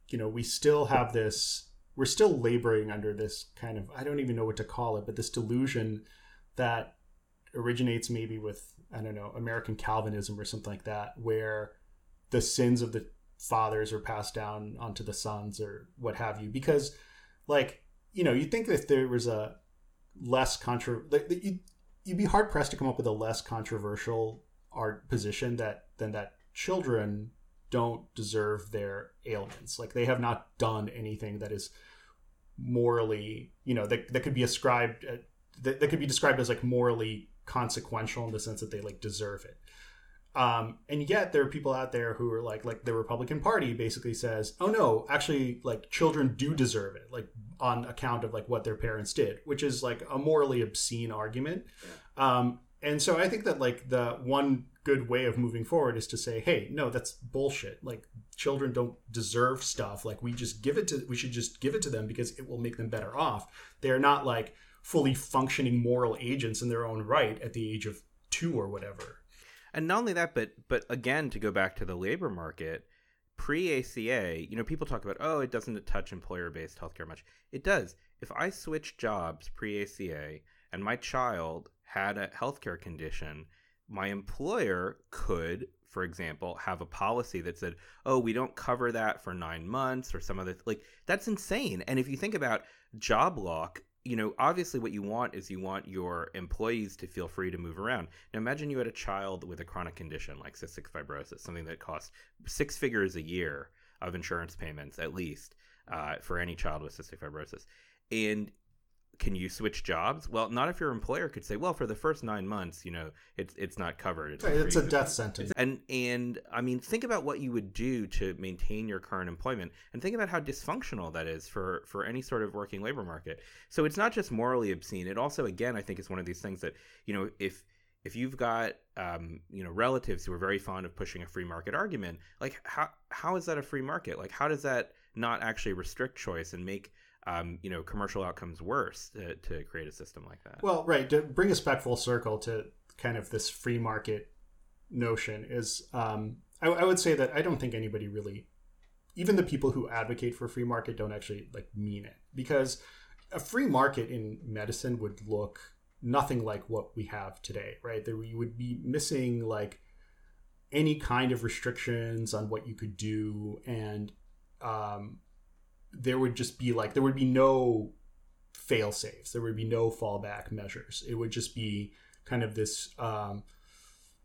you know, we still have this, we're still laboring under this kind of, I don't even know what to call it, but this delusion that originates maybe with, I don't know, American Calvinism or something like that, where the sins of the fathers are passed down onto the sons or what have you. Because, like, you know, you'd think that if there was a less you'd be hard pressed to come up with a less controversial position than that children don't deserve their ailments. Like, they have not done anything that is morally, you know, that could be ascribed that could be described as like morally consequential in the sense that they like deserve it. And yet there are people out there who are like the Republican Party basically says, oh no, actually like children do deserve it, like on account of like what their parents did, which is like a morally obscene argument. Yeah. And so I think that like the one good way of moving forward is to say, hey, no, that's bullshit. Like, children don't deserve stuff. Like, we should just give it to them because it will make them better off. They're not like fully functioning moral agents in their own right at the age of 2 or whatever. And not only that, but again, to go back to the labor market, pre-ACA, you know, people talk about, oh, it doesn't touch employer-based healthcare much. It does. If I switched jobs pre-ACA and my child had a healthcare condition, my employer could, for example, have a policy that said, oh, we don't cover that for 9 months or some other, like, that's insane. And if you think about job lock, you know, obviously what you want is you want your employees to feel free to move around. Now, imagine you had a child with a chronic condition like cystic fibrosis, something that costs six figures a year of insurance payments, at least, for any child with cystic fibrosis. And can you switch jobs? Well, not if your employer could say, well, for the first 9 months, you know, it's not covered. It's a death sentence. And I mean, think about what you would do to maintain your current employment, and think about how dysfunctional that is for any sort of working labor market. So it's not just morally obscene. It also, again, I think it's one of these things that, you know, if you've got, you know, relatives who are very fond of pushing a free market argument, like how is that a free market? Like, how does that not actually restrict choice and make, you know, commercial outcomes worse to create a system like that? Well, right. To bring us back full circle to kind of this free market notion is, I would say that I don't think anybody really, even the people who advocate for free market, don't actually like mean it, because a free market in medicine would look nothing like what we have today, right? That we would be missing like any kind of restrictions on what you could do, and there would just be like, there would be no fail safes. There would be no fallback measures. It would just be kind of this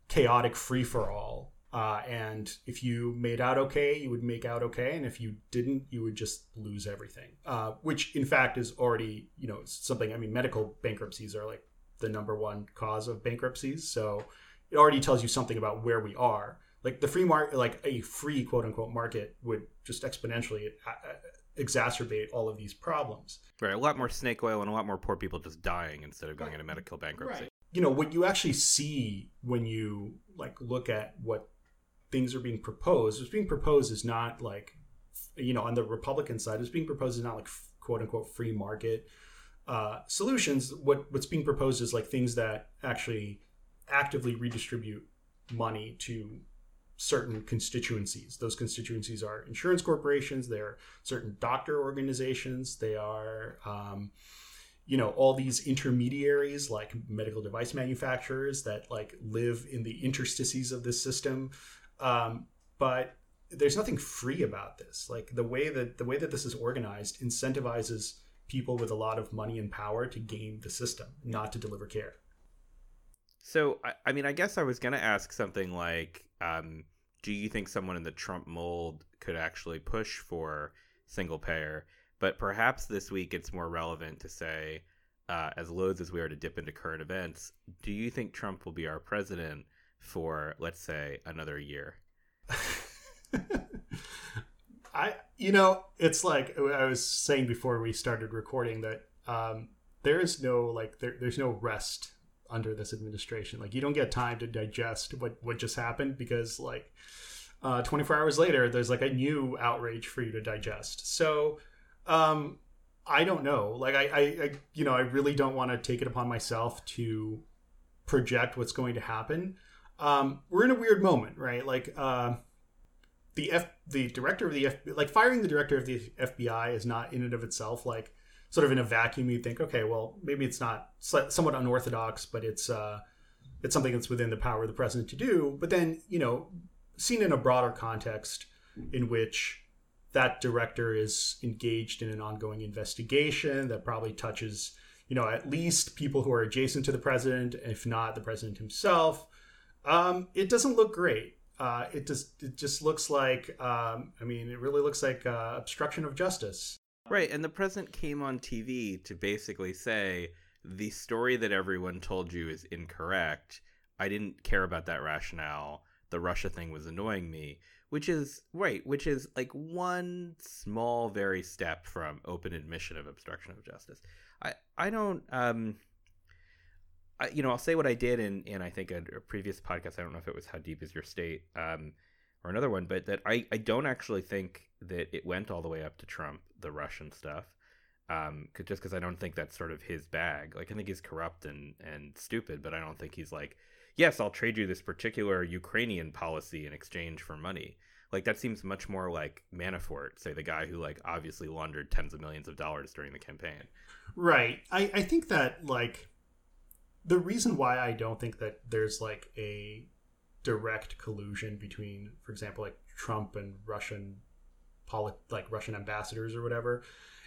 chaotic free for all. And if you made out okay, you would make out okay. And if you didn't, you would just lose everything, which in fact is already, you know, something. I mean, medical bankruptcies are like the number one cause of bankruptcies. So it already tells you something about where we are. Like the free market, like a free quote unquote market would just exponentially exacerbate all of these problems. Right. A lot more snake oil and a lot more poor people just dying instead of going into medical bankruptcy. Right. You know, what you actually see when you like look at what things are being proposed, what's being proposed is not like, you know, on the Republican side, what's being proposed is not like quote unquote free market solutions. What's being proposed is like things that actually actively redistribute money to certain constituencies. Those constituencies are insurance corporations, they're certain doctor organizations, they are, you know, all these intermediaries like medical device manufacturers that like live in the interstices of this system. But there's nothing free about this. Like the way that this is organized incentivizes people with a lot of money and power to game the system, not to deliver care. So, I mean, I guess I was going to ask something like, do you think someone in the Trump mold could actually push for single payer? But perhaps this week it's more relevant to say, as loath as we are to dip into current events, do you think Trump will be our president for, let's say, another year? You know, it's like I was saying before we started recording that there is no like there's no rest under this administration. Like you don't get time to digest what just happened, because like 24 hours later there's like a new outrage for you to digest. So I don't know, like I you know, I really don't want to take it upon myself to project what's going to happen. We're in a weird moment, right? Like the director of the FBI, like firing the director of the FBI is not in and of itself like sort of in a vacuum. You'd think, okay, well, maybe it's not somewhat unorthodox, but it's something that's within the power of the president to do. But then, you know, seen in a broader context in which that director is engaged in an ongoing investigation that probably touches, you know, at least people who are adjacent to the president, if not the president himself, it doesn't look great. It just looks like, I mean, it really looks like obstruction of justice. Right, and the president came on TV to basically say, the story that everyone told you is incorrect. I didn't care about that rationale. The Russia thing was annoying me, which is like one small, very step from open admission of obstruction of justice. I don't, you know, I'll say what I did in I think a previous podcast. I don't know if it was How Deep Is Your State or another one, but that I don't actually think that it went all the way up to Trump, the Russian stuff, just because I don't think that's sort of his bag. Like, I think he's corrupt and stupid, but I don't think he's like, yes, I'll trade you this particular Ukrainian policy in exchange for money. Like, that seems much more like Manafort, say, the guy who, like, obviously laundered tens of millions of dollars during the campaign. Right. I think that, like, the reason why I don't think that there's, like, a direct collusion between, for example, like, Trump and Russian ambassadors or whatever,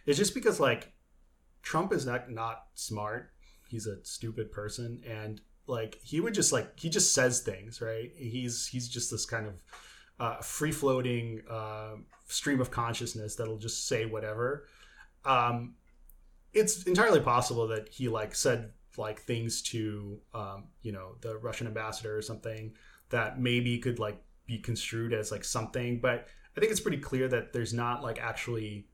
it's just because like Trump is not smart. He's a stupid person. And he just says things, right? He's just this kind of free-floating stream of consciousness that'll just say whatever. It's entirely possible that he said things to the Russian ambassador or something that maybe could be construed as something, but I think it's pretty clear that there's not actually,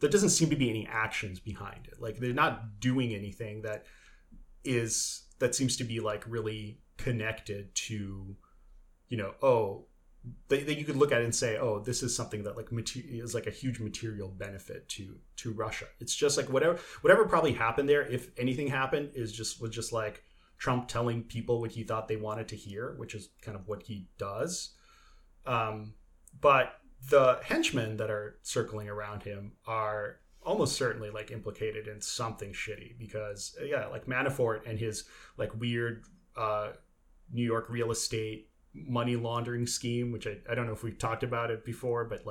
there doesn't seem to be any actions behind it. They're not doing anything that seems to be really connected to, that you could look at it and say, oh, this is something that is a huge material benefit to Russia. It's just whatever probably happened there, if anything happened, was just Trump telling people what he thought they wanted to hear, which is kind of what he does. But the henchmen that are circling around him are almost certainly implicated in something shitty, because Manafort and his weird New York real estate money laundering scheme, which I don't know if we've talked about it before, but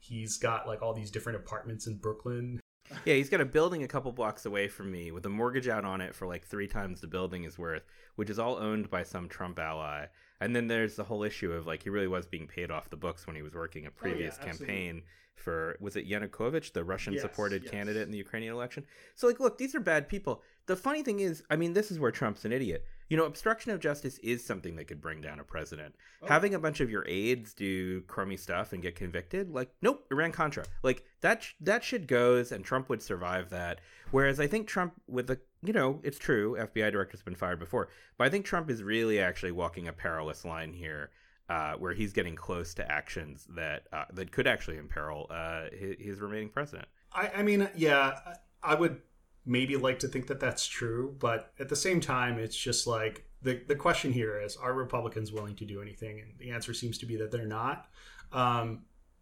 he's got all these different apartments in Brooklyn. Yeah, he's got a building a couple blocks away from me with a mortgage out on it for 3 times the building is worth, which is all owned by some Trump ally. And then there's the whole issue of he really was being paid off the books when he was working a previous campaign for, was it Yanukovych, the Russian-supported candidate in the Ukrainian election? So look, these are bad people. The funny thing is, this is where Trump's an idiot. Obstruction of justice is something that could bring down a president. Oh. Having a bunch of your aides do crummy stuff and get convicted, nope, Iran-Contra. That shit goes, and Trump would survive that. Whereas I think Trump with the, it's true, FBI director's been fired before, but I think Trump is really actually walking a perilous line here, where he's getting close to actions that could actually imperil his remaining president. I would maybe to think that that's true, but at the same time, it's just the question here is, are Republicans willing to do anything? And the answer seems to be that they're not.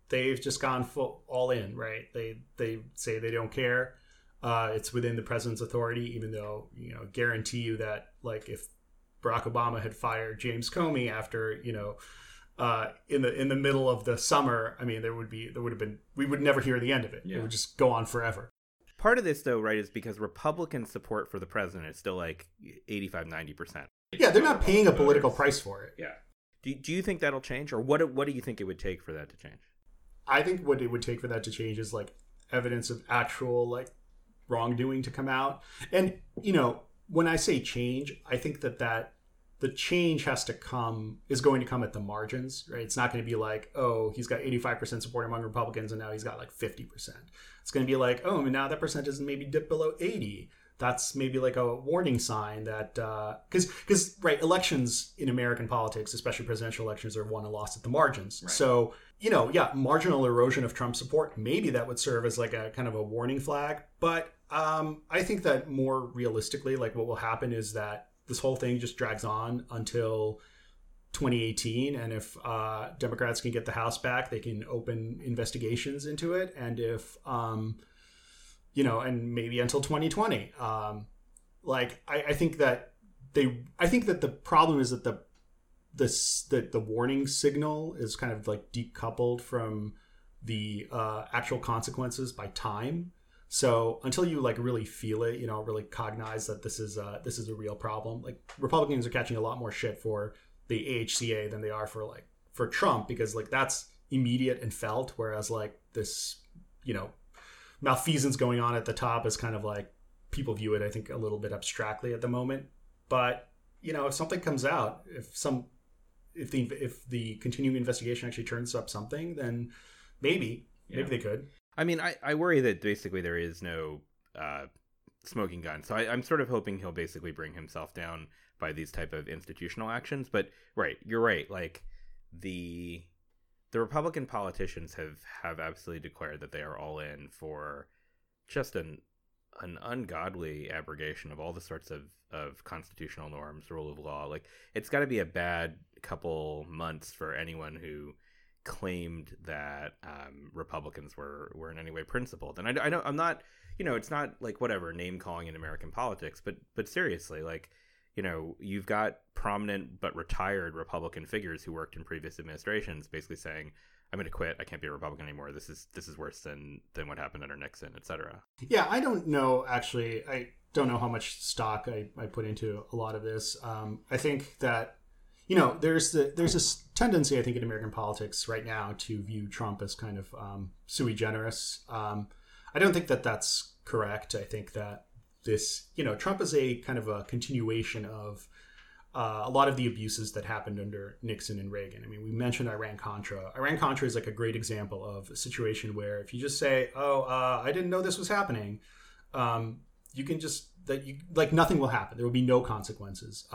They've just gone full all in, right? They say they don't care. It's within the president's authority, even though, guarantee you that if Barack Obama had fired James Comey after, in the middle of the summer, we would never hear the end of it. Yeah. It would just go on forever. Part of this, though, right, is because Republican support for the president is still 85-90%. Yeah, they're not paying a political price for it. Yeah. Do you think that'll change, or what do you think it would take for that to change? I think what it would take for that to change is evidence of actual wrongdoing to come out. And when I say change, I think that the change is going to come at the margins, right? It's not going to be he's got 85% support among Republicans and now he's got 50%. It's going to be now that percentage maybe dipped below 80. That's maybe a warning sign that, because right, elections in American politics, especially presidential elections, are won and lost at the margins. Right. So, marginal erosion of Trump support, maybe that would serve as a kind of a warning flag. But I think that more realistically, what will happen is that this whole thing just drags on until 2018. And if Democrats can get the House back, they can open investigations into it. And if, and maybe until 2020, I think that the problem is that the warning signal is kind of decoupled from the actual consequences by time. So until you really feel it, really cognize that this is a real problem. Republicans are catching a lot more shit for the AHCA than they are for Trump, because that's immediate and felt, whereas this malfeasance going on at the top is kind of people view it, I think, a little bit abstractly at the moment. But if something comes out, if the continuing investigation actually turns up something, then maybe they could. I mean, I worry that basically there is no smoking gun. So I'm sort of hoping he'll basically bring himself down by these type of institutional actions. But right, you're right. The Republican politicians have absolutely declared that they are all in for just an ungodly abrogation of all the sorts of constitutional norms, rule of law. It's got to be a bad couple months for anyone who claimed that Republicans were in any way principled. And I know I'm not, it's not whatever name calling in American politics, but seriously, you know, you've got prominent but retired Republican figures who worked in previous administrations basically saying, I'm going to quit. I can't be a Republican anymore. This is worse than what happened under Nixon, et cetera. Yeah, I don't know, actually. I don't know how much stock I put into a lot of this. I think that, you know, there's this tendency, I think, in American politics right now to view Trump as kind of sui generis. I don't think that that's correct. I think that this, you know, Trump is a kind of a continuation of a lot of the abuses that happened under Nixon and Reagan. I mean, we mentioned Iran-Contra. Iran-Contra is like a great example of a situation where if you just say, I didn't know this was happening, you can just, nothing will happen. There will be no consequences.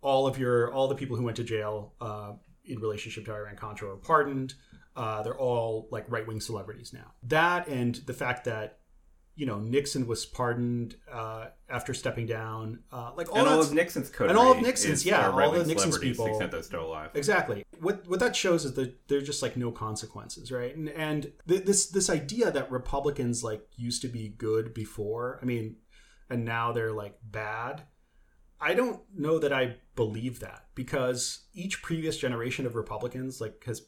All the people who went to jail in relationship to Iran-Contra are pardoned. They're all like right-wing celebrities now. That and the fact that, you know, Nixon was pardoned after stepping down. All of Nixon's people, to the extent they're still alive. Exactly. What that shows is that there's just like no consequences, right? And this idea that Republicans like used to be good before, I mean, and now they're like bad. I don't know that I believe that, because each previous generation of Republicans like has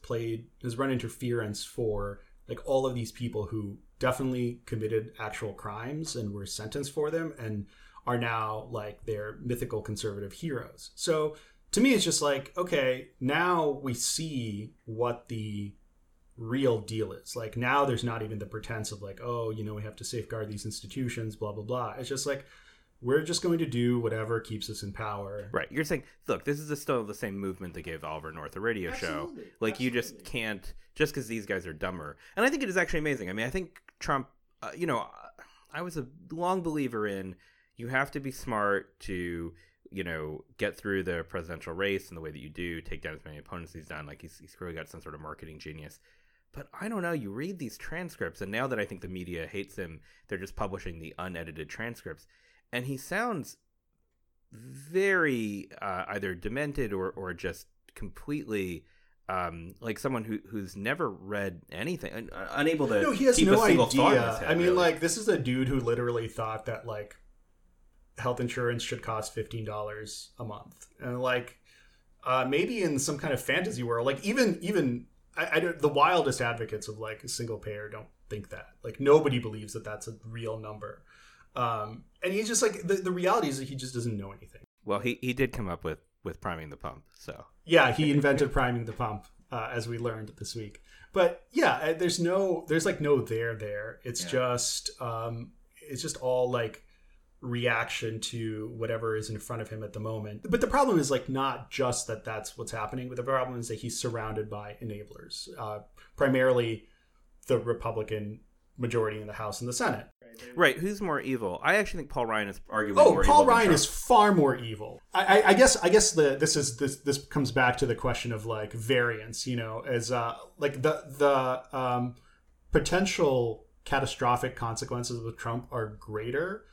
run interference for like all of these people who definitely committed actual crimes and were sentenced for them and are now like their mythical conservative heroes. So to me, it's just like, okay, now we see what the real deal is. Like now there's not even the pretense of like, oh, you know, we have to safeguard these institutions, blah, blah, blah. It's just like, we're just going to do whatever keeps us in power. Right. You're saying, look, this is still the same movement that gave Oliver North a radio show. Like Absolutely. You just can't, just because these guys are dumber. And I think it is actually amazing. I mean, I think Trump, you know, I was a long believer in you have to be smart to, you know, get through the presidential race in the way that you do, take down as many opponents as he's done. Like he's really got some sort of marketing genius. But I don't know, you read these transcripts, and now that I think the media hates him, they're just publishing the unedited transcripts. And he sounds very either demented or just completely like someone who's never read anything, and unable to keep no a single idea. Thought in his head, I mean, really. Like, this is a dude who literally thought that, like, health insurance should cost $15 a month. And, like, maybe in some kind of fantasy world, like, even I don't, the wildest advocates of, like, a single payer don't think that. Like, nobody believes that that's a real number. And he's just like, the reality is that he just doesn't know anything. Well, he did come up with priming the pump. So yeah, he invented priming the pump, as we learned this week. But yeah, there's no there. It's just, it's just all like reaction to whatever is in front of him at the moment. But the problem is like, not just that that's what's happening, but the problem is that he's surrounded by enablers, primarily the Republican majority in the House and the Senate. Right, who's more evil? I actually think Paul Ryan is arguably more evil. Oh, Paul Ryan is far more evil. I guess this comes back to the question of like variance, you know, as like the potential catastrophic consequences with Trump are greater.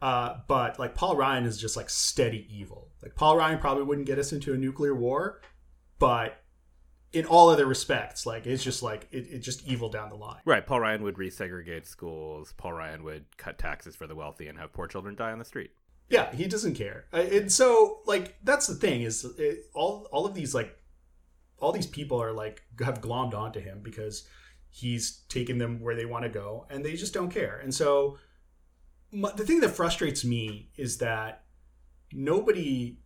But like Paul Ryan is just like steady evil. Like Paul Ryan probably wouldn't get us into a nuclear war, but in all other respects, like, it's just like, it's just evil down the line. Right. Paul Ryan would resegregate schools. Paul Ryan would cut taxes for the wealthy and have poor children die on the street. Yeah, he doesn't care. And so, like, that's the thing is all of these, like, all these people are, like, have glommed onto him because he's taken them where they want to go and they just don't care. And so the thing that frustrates me is that nobody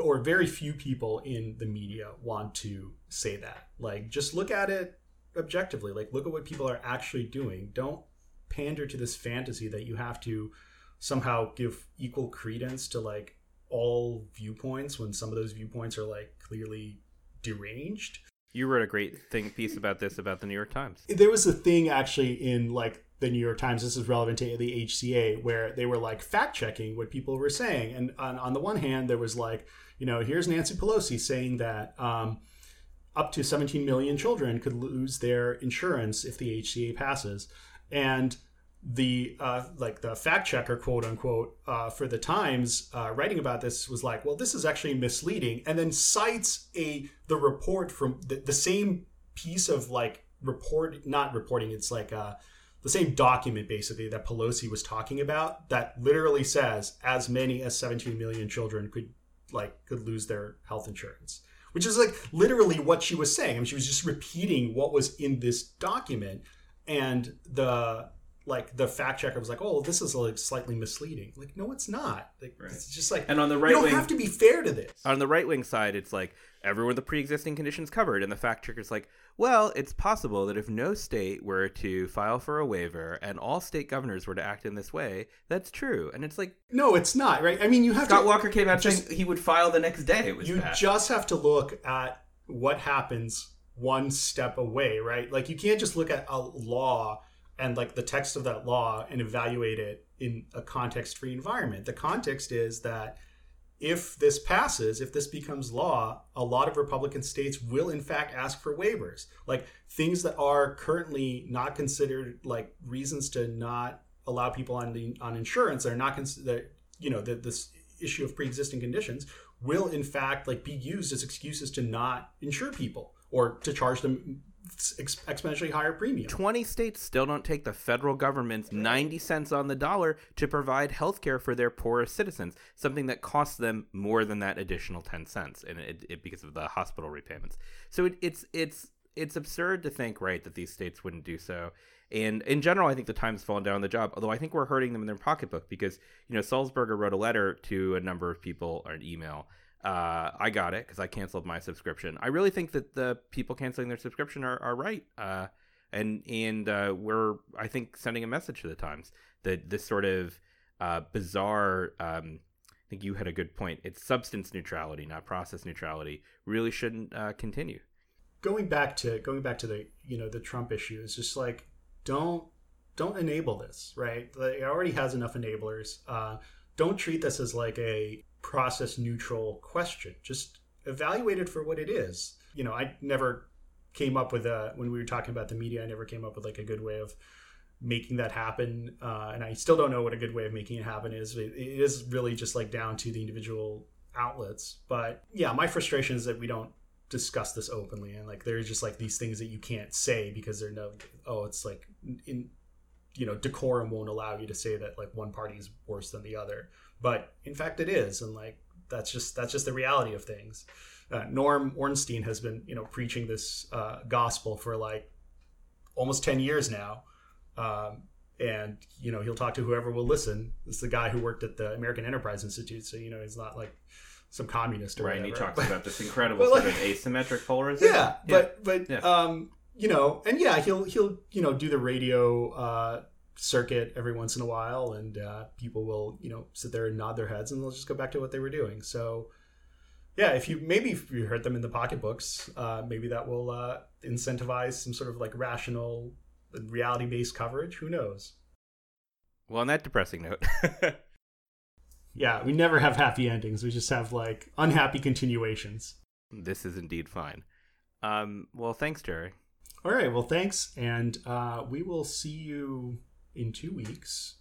or very few people in the media want to say that. Like, just look at it objectively. Like, look at what people are actually doing. Don't pander to this fantasy that you have to somehow give equal credence to, like, all viewpoints when some of those viewpoints are, like, clearly deranged. You wrote a great piece about this, about the New York Times. There was a thing, actually, in, like, the New York Times, this is relevant to the AHCA, where they were like fact-checking what people were saying. And on the one hand, there was like, you know, here's Nancy Pelosi saying that up to 17 million children could lose their insurance if the AHCA passes. And the like the fact-checker, quote unquote, for the Times writing about this was like, well, this is actually misleading. And then cites the report from the same piece of like report, not reporting, it's like the same document, basically, that Pelosi was talking about, that literally says as many as 17 million children could lose their health insurance, which is literally what she was saying. I mean, she was just repeating what was in this document, and the fact checker was like, "Oh, this is slightly misleading." Like, no, it's not. Right. It's just and on the right, you don't have to be fair to this. On the right wing side, it's everyone with the pre-existing conditions covered, and the fact checker's like, well, it's possible that if no state were to file for a waiver and all state governors were to act in this way, that's true. And it's no, it's not, right? I mean, you have Scott Walker came out saying he would file the next day. Just have to look at what happens one step away, right? Like, you can't just look at a law and the text of that law and evaluate it in a context-free environment. The context is that if this passes, if this becomes law, a lot of Republican states will in fact ask for waivers. Things that are currently not considered reasons to not allow people on insurance, that are not considered, this issue of pre-existing conditions will in fact be used as excuses to not insure people or to charge them exponentially higher premium. 20 states still don't take the federal government's 90 cents on the dollar to provide health care for their poorest citizens, something that costs them more than that additional 10 cents and because of the hospital repayments. So it's absurd to think, right, that these states wouldn't do so. And in general, I think the Times fallen down on the job, although I think we're hurting them in their pocketbook because, Sulzberger wrote a letter to a number of people or an email. I got it because I canceled my subscription. I really think that the people canceling their subscription are right. And we're, I think, sending a message to the Times that this sort of bizarre, I think you had a good point. It's substance neutrality, not process neutrality, really shouldn't continue. Going back to the, the Trump issue, it's just don't enable this, right? It already has enough enablers. Don't treat this as a process neutral question. Just evaluate it for what it is. I never came up with when we were talking about the media, I never came up with a good way of making that happen. And I still don't know what a good way of making it happen is. It is really just down to the individual outlets. But yeah, my frustration is that we don't discuss this openly. And there's just these things that you can't say because they're no, oh, it's decorum won't allow you to say that one party is worse than the other. But in fact, it is, and that's just the reality of things. Norm Ornstein has been preaching this gospel for almost 10 years now, and he'll talk to whoever will listen. It's the guy who worked at the American Enterprise Institute, so he's not some communist or right. Whatever. And he talks about this incredible sort of asymmetric polarization. Yeah, but he'll do the radio circuit every once in a while, and people will sit there and nod their heads, and they'll just go back to what they were doing. So yeah, if you hurt them in the pocketbooks, maybe that will incentivize some sort of rational, reality-based coverage. Who knows? Well, on that depressing note, yeah, we never have happy endings. We just have unhappy continuations. This is indeed fine. Well, thanks, Jerry. All right, well, thanks, and we will see you in 2 weeks.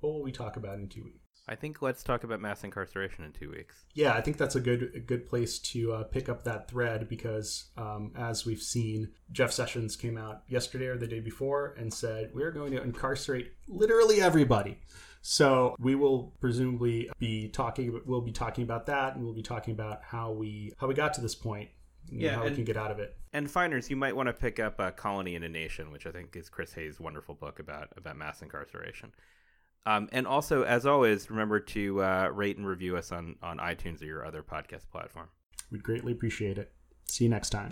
What will we talk about in 2 weeks? I think let's talk about mass incarceration in 2 weeks. Yeah, I think that's a good place to pick up that thread because as we've seen, Jeff Sessions came out yesterday or the day before and said, we're going to incarcerate literally everybody. So we will presumably be talking about that, and we'll be talking about how we got to this point. Yeah, how we can get out of it. And finers, you might want to pick up Colony in a Nation, which I think is Chris Hayes' wonderful book about mass incarceration. And also, as always, remember to rate and review us on iTunes or your other podcast platform. We'd greatly appreciate it. See you next time.